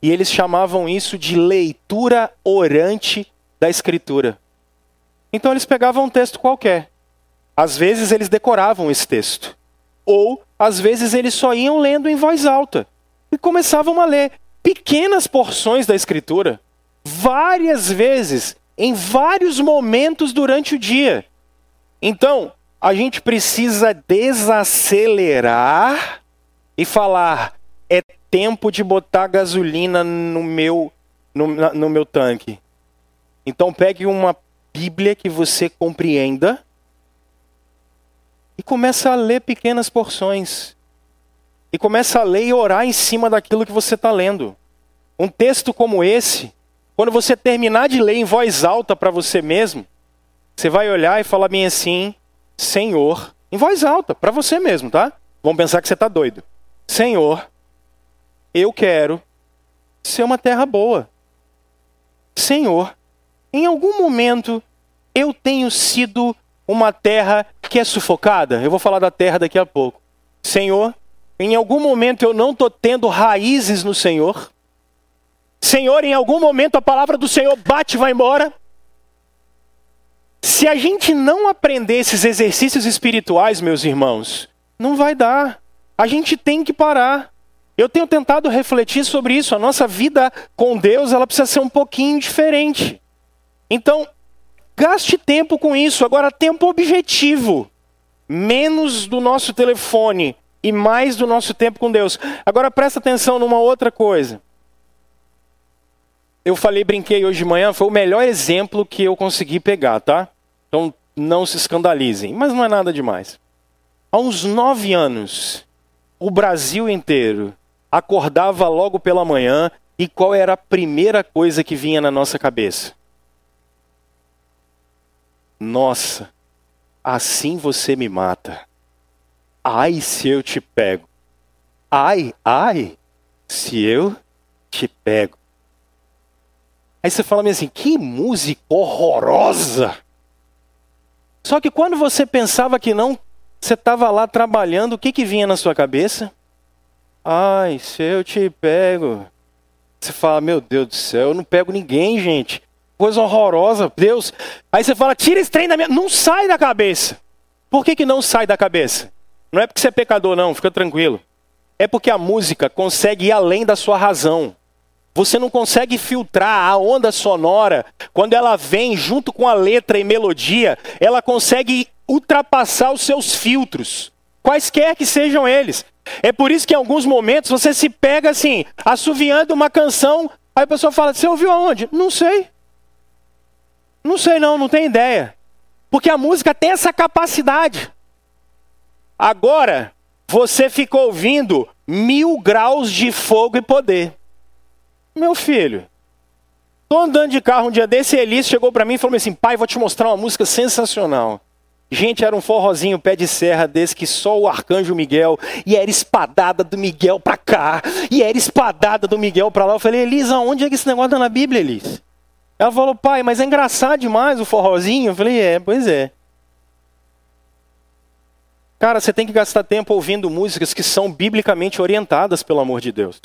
E eles chamavam isso de leitura orante da Escritura. Então eles pegavam um texto qualquer. Às vezes eles decoravam esse texto. Ou, às vezes, eles só iam lendo em voz alta e começavam a ler pequenas porções da Escritura várias vezes, em vários momentos durante o dia. Então, a gente precisa desacelerar e falar, é tempo de botar gasolina no meu, no, no meu tanque. Então, pegue uma Bíblia que você compreenda e começa a ler pequenas porções. E começa a ler e orar em cima daquilo que você está lendo. Um texto como esse, quando você terminar de ler em voz alta para você mesmo, você vai olhar e falar bem assim, Senhor, em voz alta, para você mesmo, tá? Vão pensar que você está doido. Senhor, eu quero ser uma terra boa. Senhor, em algum momento eu tenho sido uma terra que é sufocada. Eu vou falar da terra daqui a pouco. Senhor, em algum momento eu não estou tendo raízes no Senhor. Senhor, em algum momento a palavra do Senhor bate e vai embora. Se a gente não aprender esses exercícios espirituais, meus irmãos, não vai dar. A gente tem que parar. Eu tenho tentado refletir sobre isso. A nossa vida com Deus, ela precisa ser um pouquinho diferente. Então, gaste tempo com isso. Agora, tempo objetivo. Menos do nosso telefone e mais do nosso tempo com Deus. Agora, presta atenção numa outra coisa. Eu falei, brinquei hoje de manhã, foi o melhor exemplo que eu consegui pegar, tá? Então não se escandalizem, mas não é nada demais. Há uns nove anos, o Brasil inteiro acordava logo pela manhã e qual era a primeira coisa que vinha na nossa cabeça? Nossa, assim você me mata. Ai, se eu te pego. Ai, ai, se eu te pego. Aí você fala assim, que música horrorosa! Só que quando você pensava que não, você estava lá trabalhando, o que, que vinha na sua cabeça? Ai, se eu te pego... Você fala, meu Deus do céu, eu não pego ninguém, gente. Coisa horrorosa, Deus. Aí você fala, tira esse trem da minha... Não sai da cabeça. Por que que não sai da cabeça? Não é porque você é pecador, não. Fica tranquilo. É porque a música consegue ir além da sua razão. Você não consegue filtrar a onda sonora. Quando ela vem junto com a letra e melodia, ela consegue ultrapassar os seus filtros. Quaisquer que sejam eles. É por isso que em alguns momentos você se pega assim, assoviando uma canção, aí a pessoa fala, você ouviu aonde? Não sei. Não sei não, não tenho ideia. Porque a música tem essa capacidade. Agora, você fica ouvindo mil graus de fogo e poder. Meu filho, tô andando de carro um dia desse, e Elis chegou pra mim e falou assim, pai, vou te mostrar uma música sensacional. Gente, era um forrozinho pé de serra desse que só o arcanjo Miguel, e era espadada do Miguel pra cá, e era espadada do Miguel pra lá. Eu falei, Elis, aonde é que esse negócio tá na Bíblia, Elis? Ela falou, pai, mas é engraçado demais o forrozinho. Eu falei, é, pois é. Cara, você tem que gastar tempo ouvindo músicas que são biblicamente orientadas, pelo amor de Deus.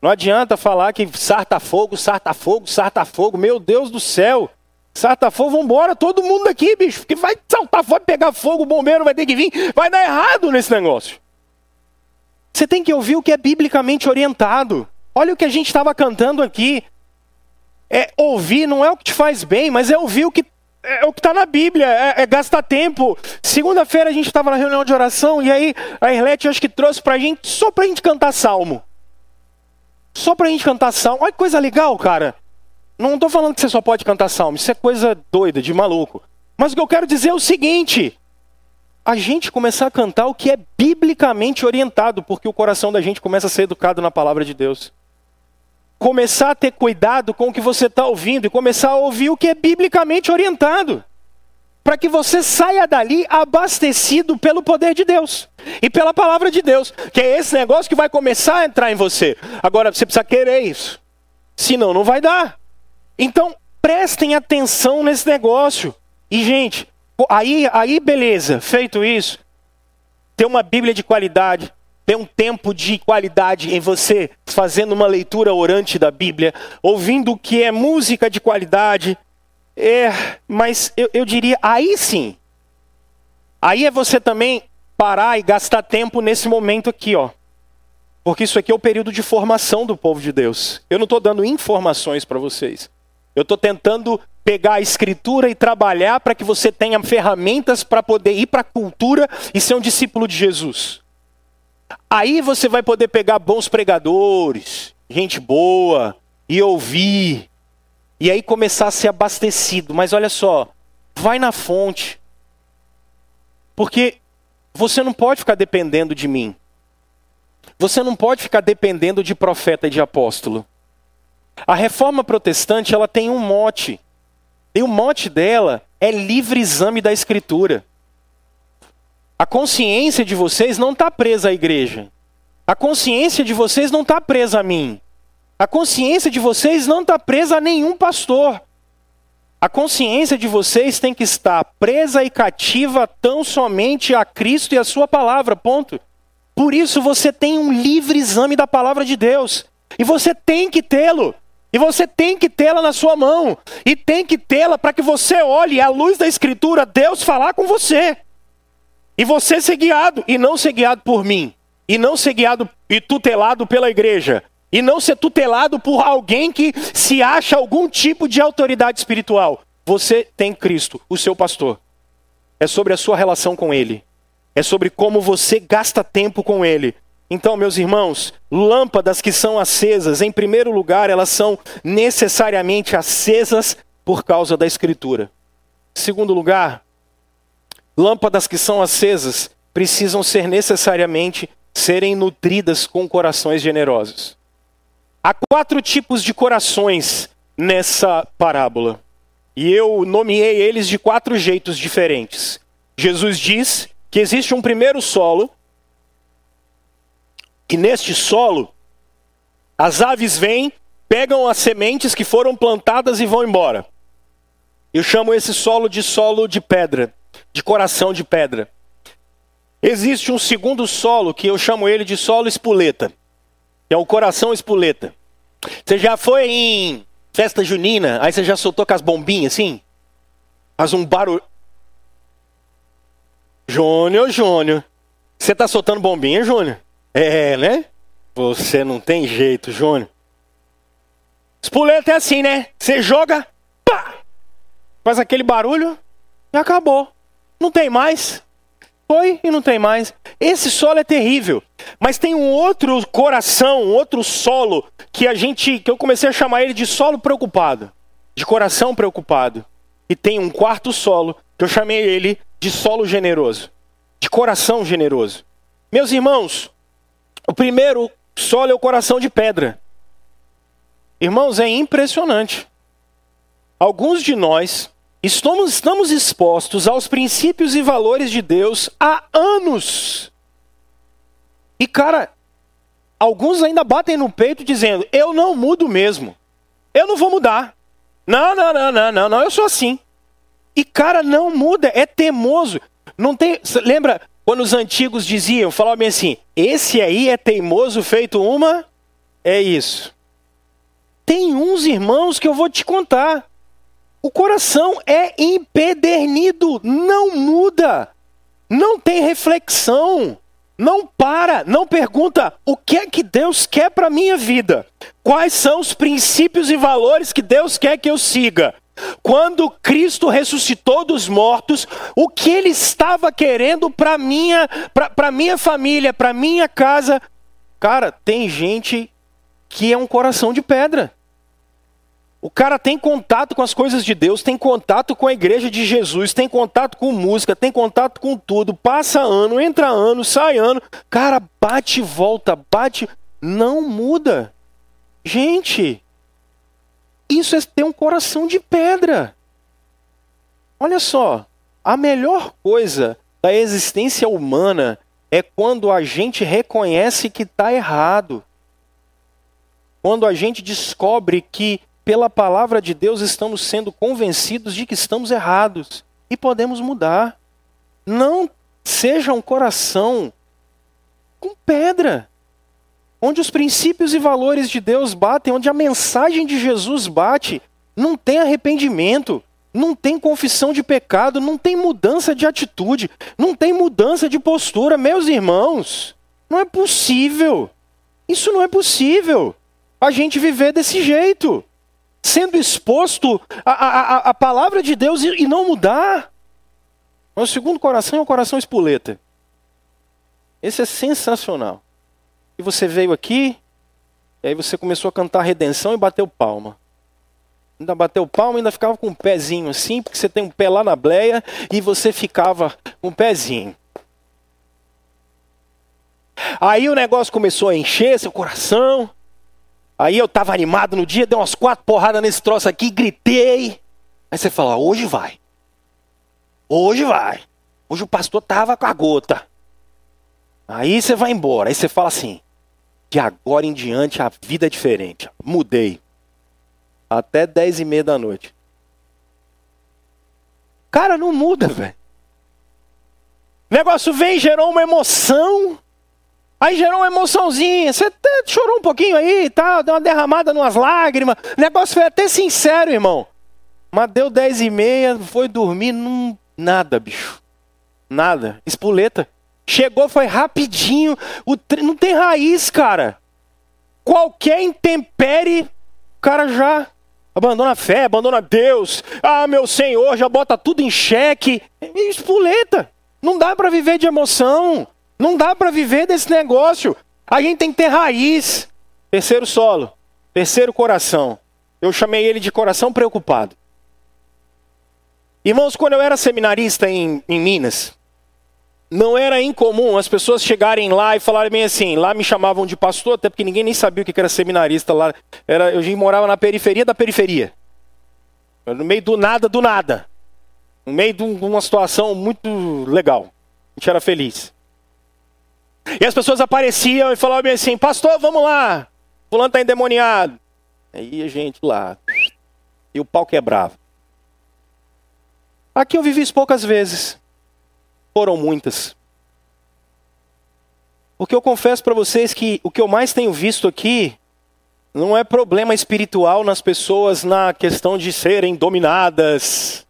Não adianta falar que sarta fogo, sarta fogo, sarta fogo, meu Deus do céu. Sarta fogo, vambora, todo mundo daqui, bicho, porque vai saltar fogo, vai pegar fogo, o bombeiro vai ter que vir, vai dar errado nesse negócio. Você tem que ouvir o que é biblicamente orientado. Olha o que a gente estava cantando aqui. É ouvir, não é o que te faz bem, mas é ouvir o que é o que está na Bíblia, é, é gastar tempo. Segunda-feira a gente estava na reunião de oração e aí a Irlete acho que trouxe pra gente, só pra gente cantar Salmo. Só pra gente cantar Salmo. Olha que coisa legal, cara. Não estou falando que você só pode cantar salmo, isso é coisa doida, de maluco. Mas o que eu quero dizer é o seguinte, a gente começar a cantar o que é biblicamente orientado, porque o coração da gente começa a ser educado na palavra de Deus. Começar a ter cuidado com o que você está ouvindo e começar a ouvir o que é biblicamente orientado. Para que você saia dali abastecido pelo poder de Deus e pela palavra de Deus, que é esse negócio que vai começar a entrar em você. Agora você precisa querer isso, senão não vai dar. Então, prestem atenção nesse negócio. E, gente, aí, aí beleza, feito isso, ter uma Bíblia de qualidade, ter um tempo de qualidade em você, fazendo uma leitura orante da Bíblia, ouvindo o que é música de qualidade. É, mas eu, eu diria, aí sim, aí é você também parar e gastar tempo nesse momento aqui, ó. Porque isso aqui é o período de formação do povo de Deus. Eu não estou dando informações para vocês. Eu estou tentando pegar a escritura e trabalhar para que você tenha ferramentas para poder ir para a cultura e ser um discípulo de Jesus. Aí você vai poder pegar bons pregadores, gente boa, e ouvir. E aí começar a ser abastecido. Mas olha só, vai na fonte. Porque você não pode ficar dependendo de mim. Você não pode ficar dependendo de profeta e de apóstolo. A reforma protestante, ela tem um mote. E o mote dela é livre exame da escritura. A consciência de vocês não está presa à igreja. A consciência de vocês não está presa a mim. A consciência de vocês não está presa a nenhum pastor. A consciência de vocês tem que estar presa e cativa tão somente a Cristo e a sua palavra, ponto. Por isso você tem um livre exame da palavra de Deus. E você tem que tê-lo. E você tem que tê-la na sua mão. E tem que tê-la para que você olhe à luz da Escritura, Deus falar com você. E você ser guiado. E não ser guiado por mim. E não ser guiado e tutelado pela igreja. E não ser tutelado por alguém que se acha algum tipo de autoridade espiritual. Você tem Cristo, o seu pastor. É sobre a sua relação com Ele. É sobre como você gasta tempo com Ele. Então, meus irmãos, lâmpadas que são acesas, em primeiro lugar, elas são necessariamente acesas por causa da Escritura. Em segundo lugar, lâmpadas que são acesas precisam ser necessariamente serem nutridas com corações generosos. Há quatro tipos de corações nessa parábola. E eu nomeei eles de quatro jeitos diferentes. Jesus diz que existe um primeiro solo, que neste solo, as aves vêm, pegam as sementes que foram plantadas e vão embora. Eu chamo esse solo de solo de pedra, de coração de pedra. Existe um segundo solo, que eu chamo ele de solo espoleta, que é o coração espoleta. Você já foi em festa junina, aí você já soltou com as bombinhas, assim? Faz um barulho. Júnior, Júnior, você tá soltando bombinha, Júnior? É, né? Você não tem jeito, Júnior. Espoleta é assim, né? Você joga, pá! Faz aquele barulho e acabou. Não tem mais. Foi e não tem mais. Esse solo é terrível. Mas tem um outro coração, um outro solo, que a gente, que eu comecei a chamar ele de solo preocupado. De coração preocupado. E tem um quarto solo, que eu chamei ele de solo generoso. De coração generoso. Meus irmãos, o primeiro solo é o coração de pedra. Irmãos, é impressionante. Alguns de nós... Estamos, estamos expostos aos princípios e valores de Deus há anos. E cara, alguns ainda batem no peito dizendo, eu não mudo mesmo. Eu não vou mudar. Não, não, não, não, não, não, eu sou assim. E cara, não muda, é teimoso. Não tem, lembra quando os antigos diziam, falavam assim, esse aí é teimoso feito uma, é isso. Tem uns irmãos que eu vou te contar. O coração é empedernido, não muda, não tem reflexão, não para, não pergunta o que é que Deus quer para a minha vida, quais são os princípios e valores que Deus quer que eu siga. Quando Cristo ressuscitou dos mortos, o que Ele estava querendo para minha, para minha família, para minha casa? Cara, tem gente que é um coração de pedra. O cara tem contato com as coisas de Deus, tem contato com a igreja de Jesus, tem contato com música, tem contato com tudo. Passa ano, entra ano, sai ano. Cara, bate e volta, bate, não muda. Gente, isso é ter um coração de pedra. Olha só, a melhor coisa da existência humana é quando a gente reconhece que está errado. Quando a gente descobre que pela palavra de Deus estamos sendo convencidos de que estamos errados e podemos mudar. Não seja um coração com pedra, onde os princípios e valores de Deus batem, onde a mensagem de Jesus bate. Não tem arrependimento, não tem confissão de pecado, não tem mudança de atitude, não tem mudança de postura. Meus irmãos, não é possível. Isso não é possível. A gente viver desse jeito. Sendo exposto à palavra de Deus e, e não mudar. O segundo coração é o coração espoleta. Esse é sensacional. E você veio aqui, e aí você começou a cantar redenção e bateu palma. Ainda bateu palma e ainda ficava com um pezinho assim, porque você tem um pé lá na bleia e você ficava com um pezinho. Aí o negócio começou a encher seu coração. Aí eu tava animado no dia, dei umas quatro porradas nesse troço aqui, gritei. Aí você fala, hoje vai. Hoje vai. Hoje o pastor tava com a gota. Aí você vai embora. Aí você fala assim, de agora em diante a vida é diferente. Mudei. Até dez e meia da noite. Cara, não muda, velho. O negócio vem, gerou uma emoção... Aí gerou uma emoçãozinha, você até chorou um pouquinho aí e tal, deu uma derramada numas lágrimas, o negócio foi até sincero, irmão. Mas deu dez e meia, foi dormir, não... nada, bicho. Nada, espoleta. Chegou, foi rapidinho, o tri... não tem raiz, cara. Qualquer intempérie, o cara já abandona a fé, abandona Deus. Ah, meu Senhor, já bota tudo em xeque. Espoleta, não dá pra viver de emoção. Não dá para viver desse negócio. A gente tem que ter raiz. Terceiro solo. Terceiro coração. Eu chamei ele de coração preocupado. Irmãos, quando eu era seminarista em, em Minas, não era incomum as pessoas chegarem lá e falarem bem assim. Lá me chamavam de pastor, até porque ninguém nem sabia o que era seminarista lá. Era, eu morava na periferia da periferia. No meio do nada, do nada. No meio de uma situação muito legal. A gente era feliz. E as pessoas apareciam e falavam assim, pastor, vamos lá, fulano tá endemoniado. Aí a gente lá, e o pau quebrava. Aqui eu vivi isso poucas vezes, foram muitas. O que eu confesso para vocês que o que eu mais tenho visto aqui não é problema espiritual nas pessoas na questão de serem dominadas.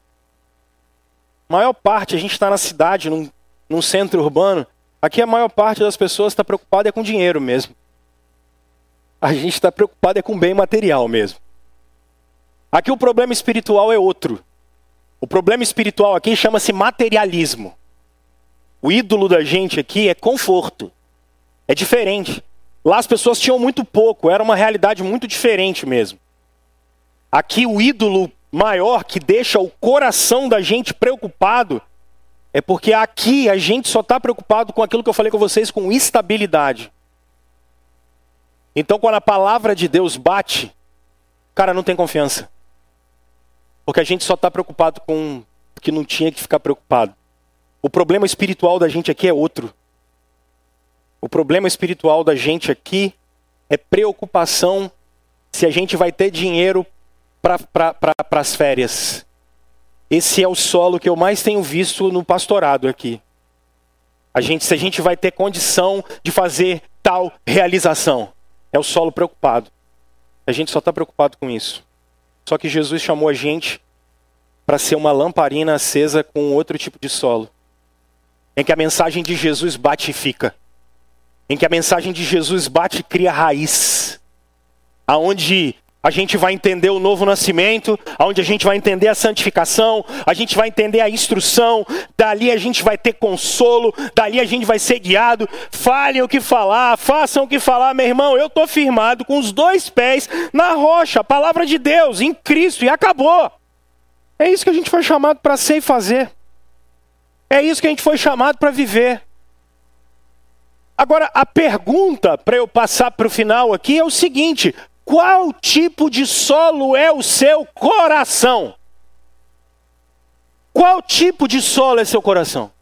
A maior parte, a gente está na cidade, num, num centro urbano, aqui a maior parte das pessoas está preocupada é com dinheiro mesmo. A gente está preocupado é com bem material mesmo. Aqui o problema espiritual é outro. O problema espiritual aqui chama-se materialismo. O ídolo da gente aqui é conforto. É diferente. Lá as pessoas tinham muito pouco, era uma realidade muito diferente mesmo. Aqui o ídolo maior que deixa o coração da gente preocupado é porque aqui a gente só está preocupado com aquilo que eu falei com vocês, com estabilidade. Então quando a palavra de Deus bate, cara, não tem confiança. Porque a gente só está preocupado com o que não tinha que ficar preocupado. O problema espiritual da gente aqui é outro. O problema espiritual da gente aqui é preocupação se a gente vai ter dinheiro para pra, pra, as férias. Esse é o solo que eu mais tenho visto no pastorado aqui. A gente, se a gente vai ter condição de fazer tal realização. É o solo preocupado. A gente só está preocupado com isso. Só que Jesus chamou a gente para ser uma lamparina acesa com outro tipo de solo. Em que a mensagem de Jesus bate e fica. Em que a mensagem de Jesus bate e cria raiz. Aonde a gente vai entender o novo nascimento, aonde a gente vai entender a santificação, a gente vai entender a instrução, dali a gente vai ter consolo, dali a gente vai ser guiado. Falem o que falar, façam o que falar, meu irmão, eu estou firmado com os dois pés na rocha, a palavra de Deus, em Cristo, e acabou. É isso que a gente foi chamado para ser e fazer. É isso que a gente foi chamado para viver. Agora, a pergunta para eu passar para o final aqui é o seguinte: qual tipo de solo é o seu coração? Qual tipo de solo é seu coração?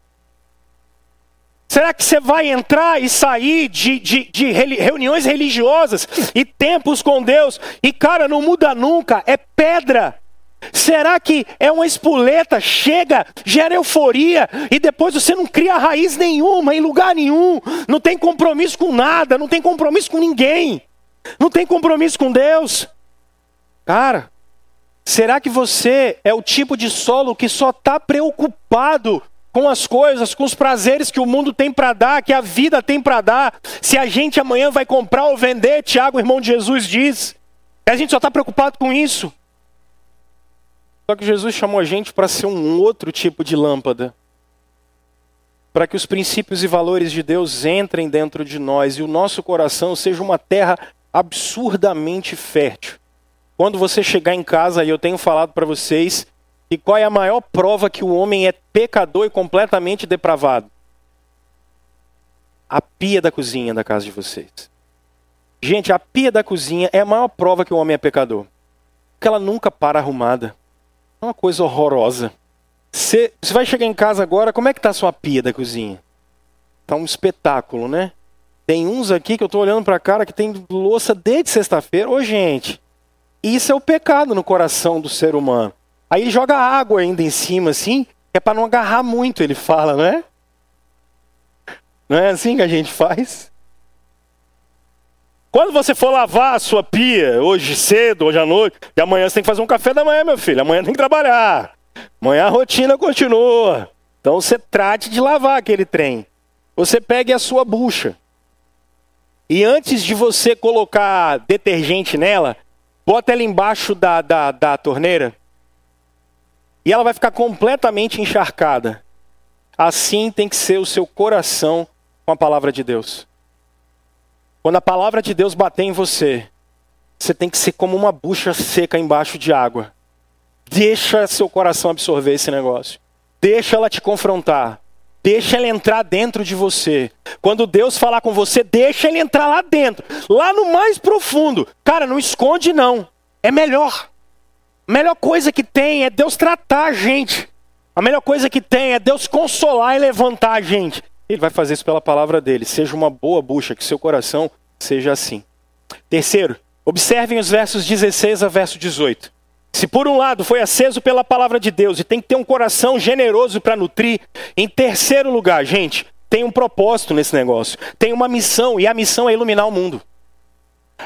Será que você vai entrar e sair de, de, de reuniões religiosas e tempos com Deus e, cara, não muda nunca, é pedra? Será que é uma espoleta, chega, gera euforia e depois você não cria raiz nenhuma, em lugar nenhum, não tem compromisso com nada, não tem compromisso com ninguém, não tem compromisso com Deus? Cara, será que você é o tipo de solo que só está preocupado com as coisas, com os prazeres que o mundo tem para dar, que a vida tem para dar, se a gente amanhã vai comprar ou vender? Tiago, irmão de Jesus, diz, a gente só está preocupado com isso. Só que Jesus chamou a gente para ser um outro tipo de lâmpada. Para que os princípios e valores de Deus entrem dentro de nós e o nosso coração seja uma terra absurdamente fértil. Quando você chegar em casa, e eu tenho falado para vocês, que qual é a maior prova que o homem é pecador e completamente depravado? A pia da cozinha da casa de vocês. Gente, a pia da cozinha é a maior prova que o homem é pecador. Porque ela nunca para arrumada. É uma coisa horrorosa. Você vai chegar em casa agora, como é que está a sua pia da cozinha? Está um espetáculo, né? Tem uns aqui que eu estou olhando para a cara que tem louça desde sexta-feira. Ô, gente, isso é o pecado no coração do ser humano. Aí ele joga água ainda em cima, assim, que é para não agarrar muito, ele fala, né? Não é assim que a gente faz? Quando você for lavar a sua pia, hoje cedo, hoje à noite, e amanhã você tem que fazer um café da manhã, meu filho. Amanhã tem que trabalhar. Amanhã a rotina continua. Então você trate de lavar aquele trem. Você pegue a sua bucha. E antes de você colocar detergente nela, bota ela embaixo da, da, da torneira. E ela vai ficar completamente encharcada. Assim tem que ser o seu coração com a palavra de Deus. Quando a palavra de Deus bater em você, você tem que ser como uma bucha seca embaixo de água. Deixa seu coração absorver esse negócio. Deixa ela te confrontar. Deixa ela entrar dentro de você. Quando Deus falar com você, deixa ele entrar lá dentro. Lá no mais profundo. Cara, não esconde não. É melhor. A melhor coisa que tem é Deus tratar a gente. A melhor coisa que tem é Deus consolar e levantar a gente. Ele vai fazer isso pela palavra dele. Seja uma boa bucha, que seu coração seja assim. Terceiro, observem os versos dezesseis a verso dezoito. Se por um lado foi aceso pela palavra de Deus e tem que ter um coração generoso para nutrir, em terceiro lugar, gente, tem um propósito nesse negócio. Tem uma missão, e a missão é iluminar o mundo.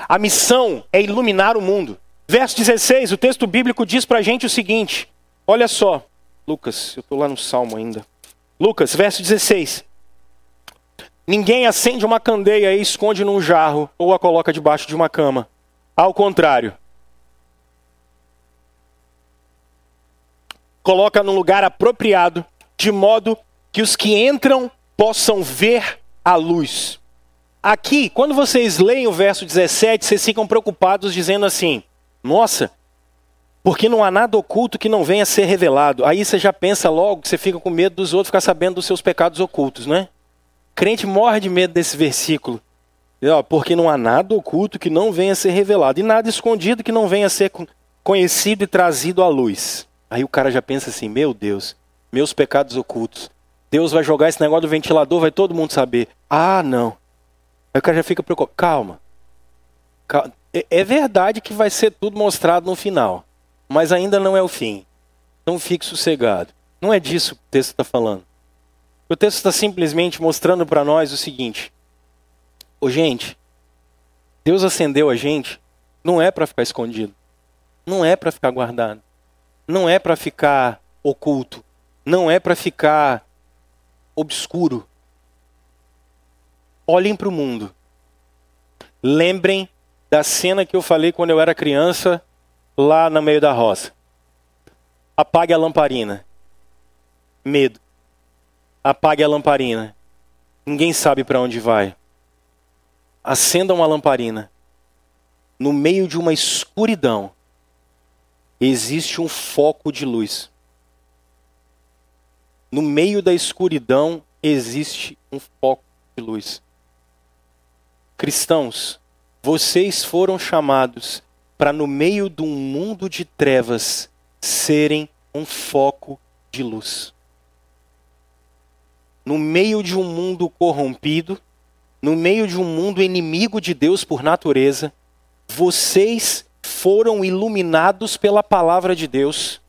A missão é iluminar o mundo. Verso dezesseis, o texto bíblico diz pra gente o seguinte. Olha só. Lucas, eu estou lá no Salmo ainda. Lucas, verso dezesseis. Ninguém acende uma candeia e esconde num jarro ou a coloca debaixo de uma cama. Ao contrário. Coloca num lugar apropriado, de modo que os que entram possam ver a luz. Aqui, quando vocês leem o verso dezessete, vocês ficam preocupados dizendo assim, nossa, porque não há nada oculto que não venha a ser revelado. Aí você já pensa logo, você fica com medo dos outros ficar sabendo dos seus pecados ocultos, né? Crente morre de medo desse versículo. Porque não há nada oculto que não venha a ser revelado. E nada escondido que não venha a ser conhecido e trazido à luz. Aí o cara já pensa assim, meu Deus, meus pecados ocultos. Deus vai jogar esse negócio do ventilador, vai todo mundo saber. Ah, não. Aí o cara já fica preocupado. Calma. Calma. É verdade que vai ser tudo mostrado no final. Mas ainda não é o fim. Então fique sossegado. Não é disso que o texto está falando. O texto está simplesmente mostrando para nós o seguinte. Ô, gente, Deus acendeu a gente. Não é para ficar escondido. Não é para ficar guardado. Não é para ficar oculto. Não é para ficar obscuro. Olhem para o mundo. Lembrem da cena que eu falei quando eu era criança, lá no meio da roça. Apague a lamparina. Medo. Apague a lamparina. Ninguém sabe para onde vai. Acenda uma lamparina. No meio de uma escuridão, existe um foco de luz. No meio da escuridão, existe um foco de luz. Cristãos, vocês foram chamados para, no meio de um mundo de trevas, serem um foco de luz. No meio de um mundo corrompido, no meio de um mundo inimigo de Deus por natureza, vocês foram iluminados pela palavra de Deus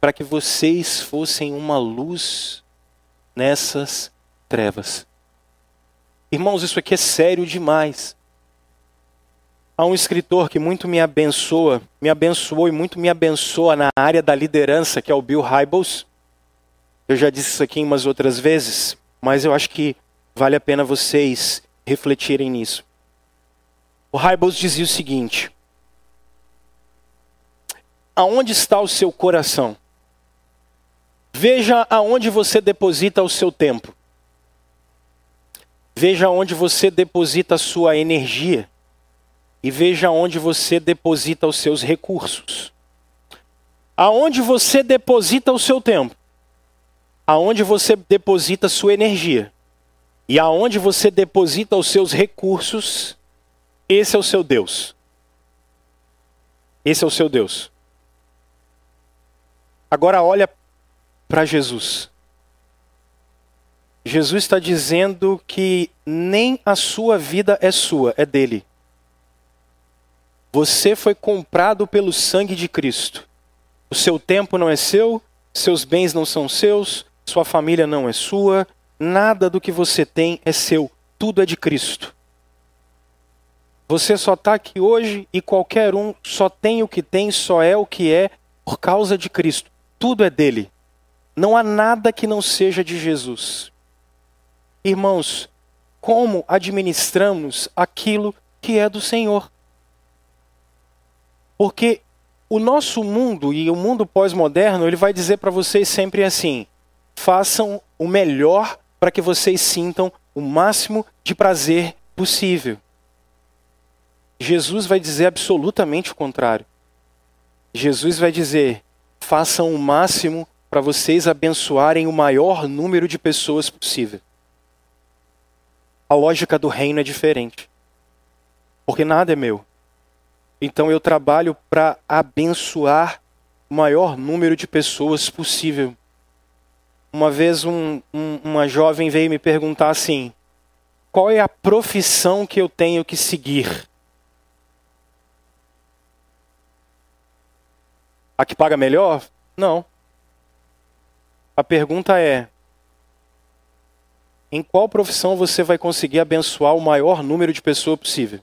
para que vocês fossem uma luz nessas trevas. Irmãos, isso aqui é sério demais. Há um escritor que muito me abençoa, me abençoou e muito me abençoa na área da liderança, que é o Bill Hybels. Eu já disse isso aqui umas outras vezes, mas eu acho que vale a pena vocês refletirem nisso. O Hybels dizia o seguinte: aonde está o seu coração? Veja aonde você deposita o seu tempo. Veja onde você deposita a sua energia. E veja onde você deposita os seus recursos. Aonde você deposita o seu tempo. Aonde você deposita a sua energia. E aonde você deposita os seus recursos, esse é o seu Deus. Esse é o seu Deus. Agora olha para Jesus. Jesus está dizendo que nem a sua vida é sua, é dele. Você foi comprado pelo sangue de Cristo. O seu tempo não é seu, seus bens não são seus, sua família não é sua, nada do que você tem é seu, tudo é de Cristo. Você só está aqui hoje e qualquer um só tem o que tem, só é o que é por causa de Cristo. Tudo é dele. Não há nada que não seja de Jesus. Irmãos, como administramos aquilo que é do Senhor? Porque o nosso mundo e o mundo pós-moderno, ele vai dizer para vocês sempre assim, façam o melhor para que vocês sintam o máximo de prazer possível. Jesus vai dizer absolutamente o contrário. Jesus vai dizer, façam o máximo para vocês abençoarem o maior número de pessoas possível. A lógica do reino é diferente. Porque nada é meu. Então eu trabalho para abençoar o maior número de pessoas possível. Uma vez um, um, uma jovem veio me perguntar assim, qual é a profissão que eu tenho que seguir? A que paga melhor? Não. A pergunta é, em qual profissão você vai conseguir abençoar o maior número de pessoas possível?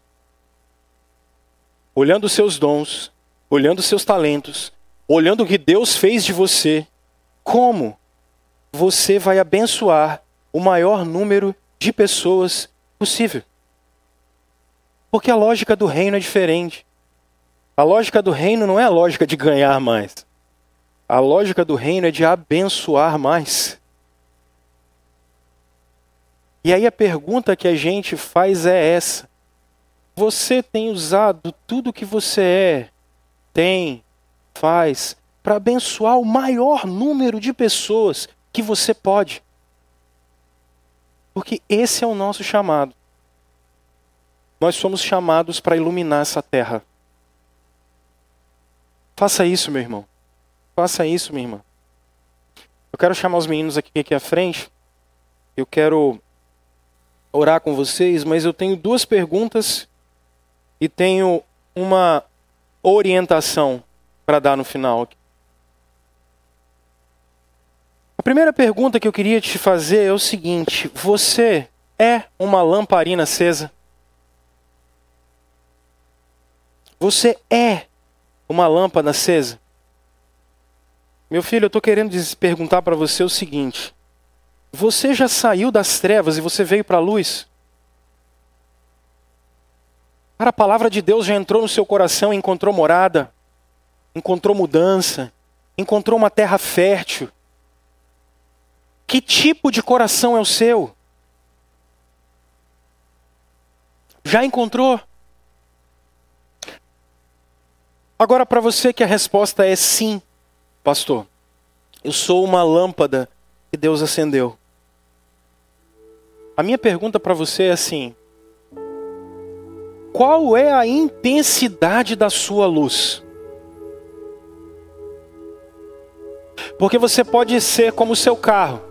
Olhando os seus dons, olhando os seus talentos, olhando o que Deus fez de você, como você vai abençoar o maior número de pessoas possível? Porque a lógica do reino é diferente. A lógica do reino não é a lógica de ganhar mais. A lógica do reino é de abençoar mais. E aí a pergunta que a gente faz é essa. Você tem usado tudo que você é, tem, faz, para abençoar o maior número de pessoas que você pode? Porque esse é o nosso chamado. Nós somos chamados para iluminar essa terra. Faça isso, meu irmão. Faça isso, minha irmã. Eu quero chamar os meninos aqui, aqui à frente. Eu quero orar com vocês, mas eu tenho duas perguntas e tenho uma orientação para dar no final. A primeira pergunta que eu queria te fazer é o seguinte: você é uma lamparina acesa? Você é uma lâmpada acesa? Meu filho, eu estou querendo perguntar para você o seguinte. Você já saiu das trevas e você veio para a luz? Cara, a palavra de Deus já entrou no seu coração e encontrou morada, encontrou mudança, encontrou uma terra fértil. Que tipo de coração é o seu? Já encontrou? Agora, para você que a resposta é sim. Pastor, eu sou uma lâmpada que Deus acendeu. A minha pergunta para você é assim: qual é a intensidade da sua luz? Porque você pode ser como o seu carro.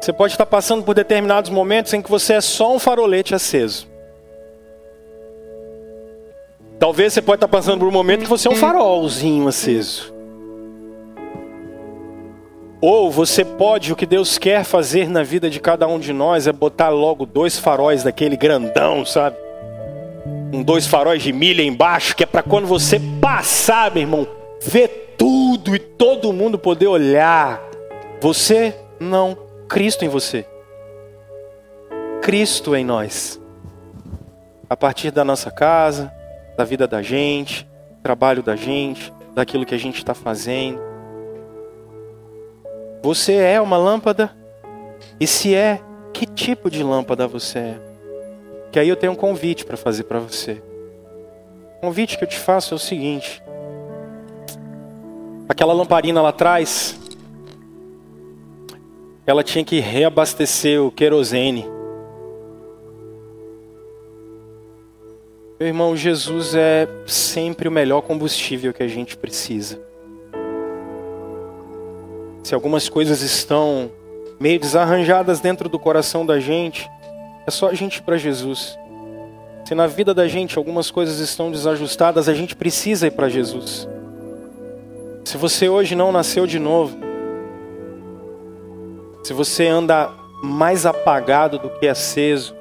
Você pode estar passando por determinados momentos em que você é só um farolete aceso. Talvez você pode estar passando por um momento em que você é um farolzinho aceso. Ou você pode, o que Deus quer fazer na vida de cada um de nós é botar logo dois faróis daquele grandão, sabe? Um dois faróis de milha embaixo, que é para quando você passar, meu irmão, ver tudo e todo mundo poder olhar. Você não, Cristo em você. Cristo em nós. A partir da nossa casa, da vida da gente, do trabalho da gente, daquilo que a gente está fazendo. Você é uma lâmpada? E se é, que tipo de lâmpada você é? Que aí eu tenho um convite para fazer para você. O convite que eu te faço é o seguinte. Aquela lamparina lá atrás, ela tinha que reabastecer o querosene. Meu irmão, Jesus é sempre o melhor combustível que a gente precisa. Se algumas coisas estão meio desarranjadas dentro do coração da gente, é só a gente ir para Jesus. Se na vida da gente algumas coisas estão desajustadas, a gente precisa ir para Jesus. Se você hoje não nasceu de novo, se você anda mais apagado do que aceso,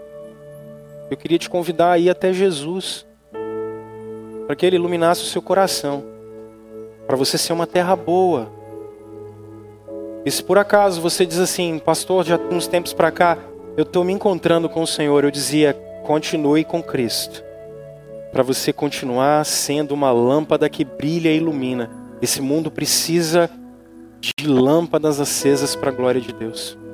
eu queria te convidar a ir até Jesus, para que Ele iluminasse o seu coração, para você ser uma terra boa. E se por acaso você diz assim: pastor, já uns tempos para cá, eu estou me encontrando com o Senhor. Eu dizia, continue com Cristo. Para você continuar sendo uma lâmpada que brilha e ilumina. Esse mundo precisa de lâmpadas acesas para a glória de Deus.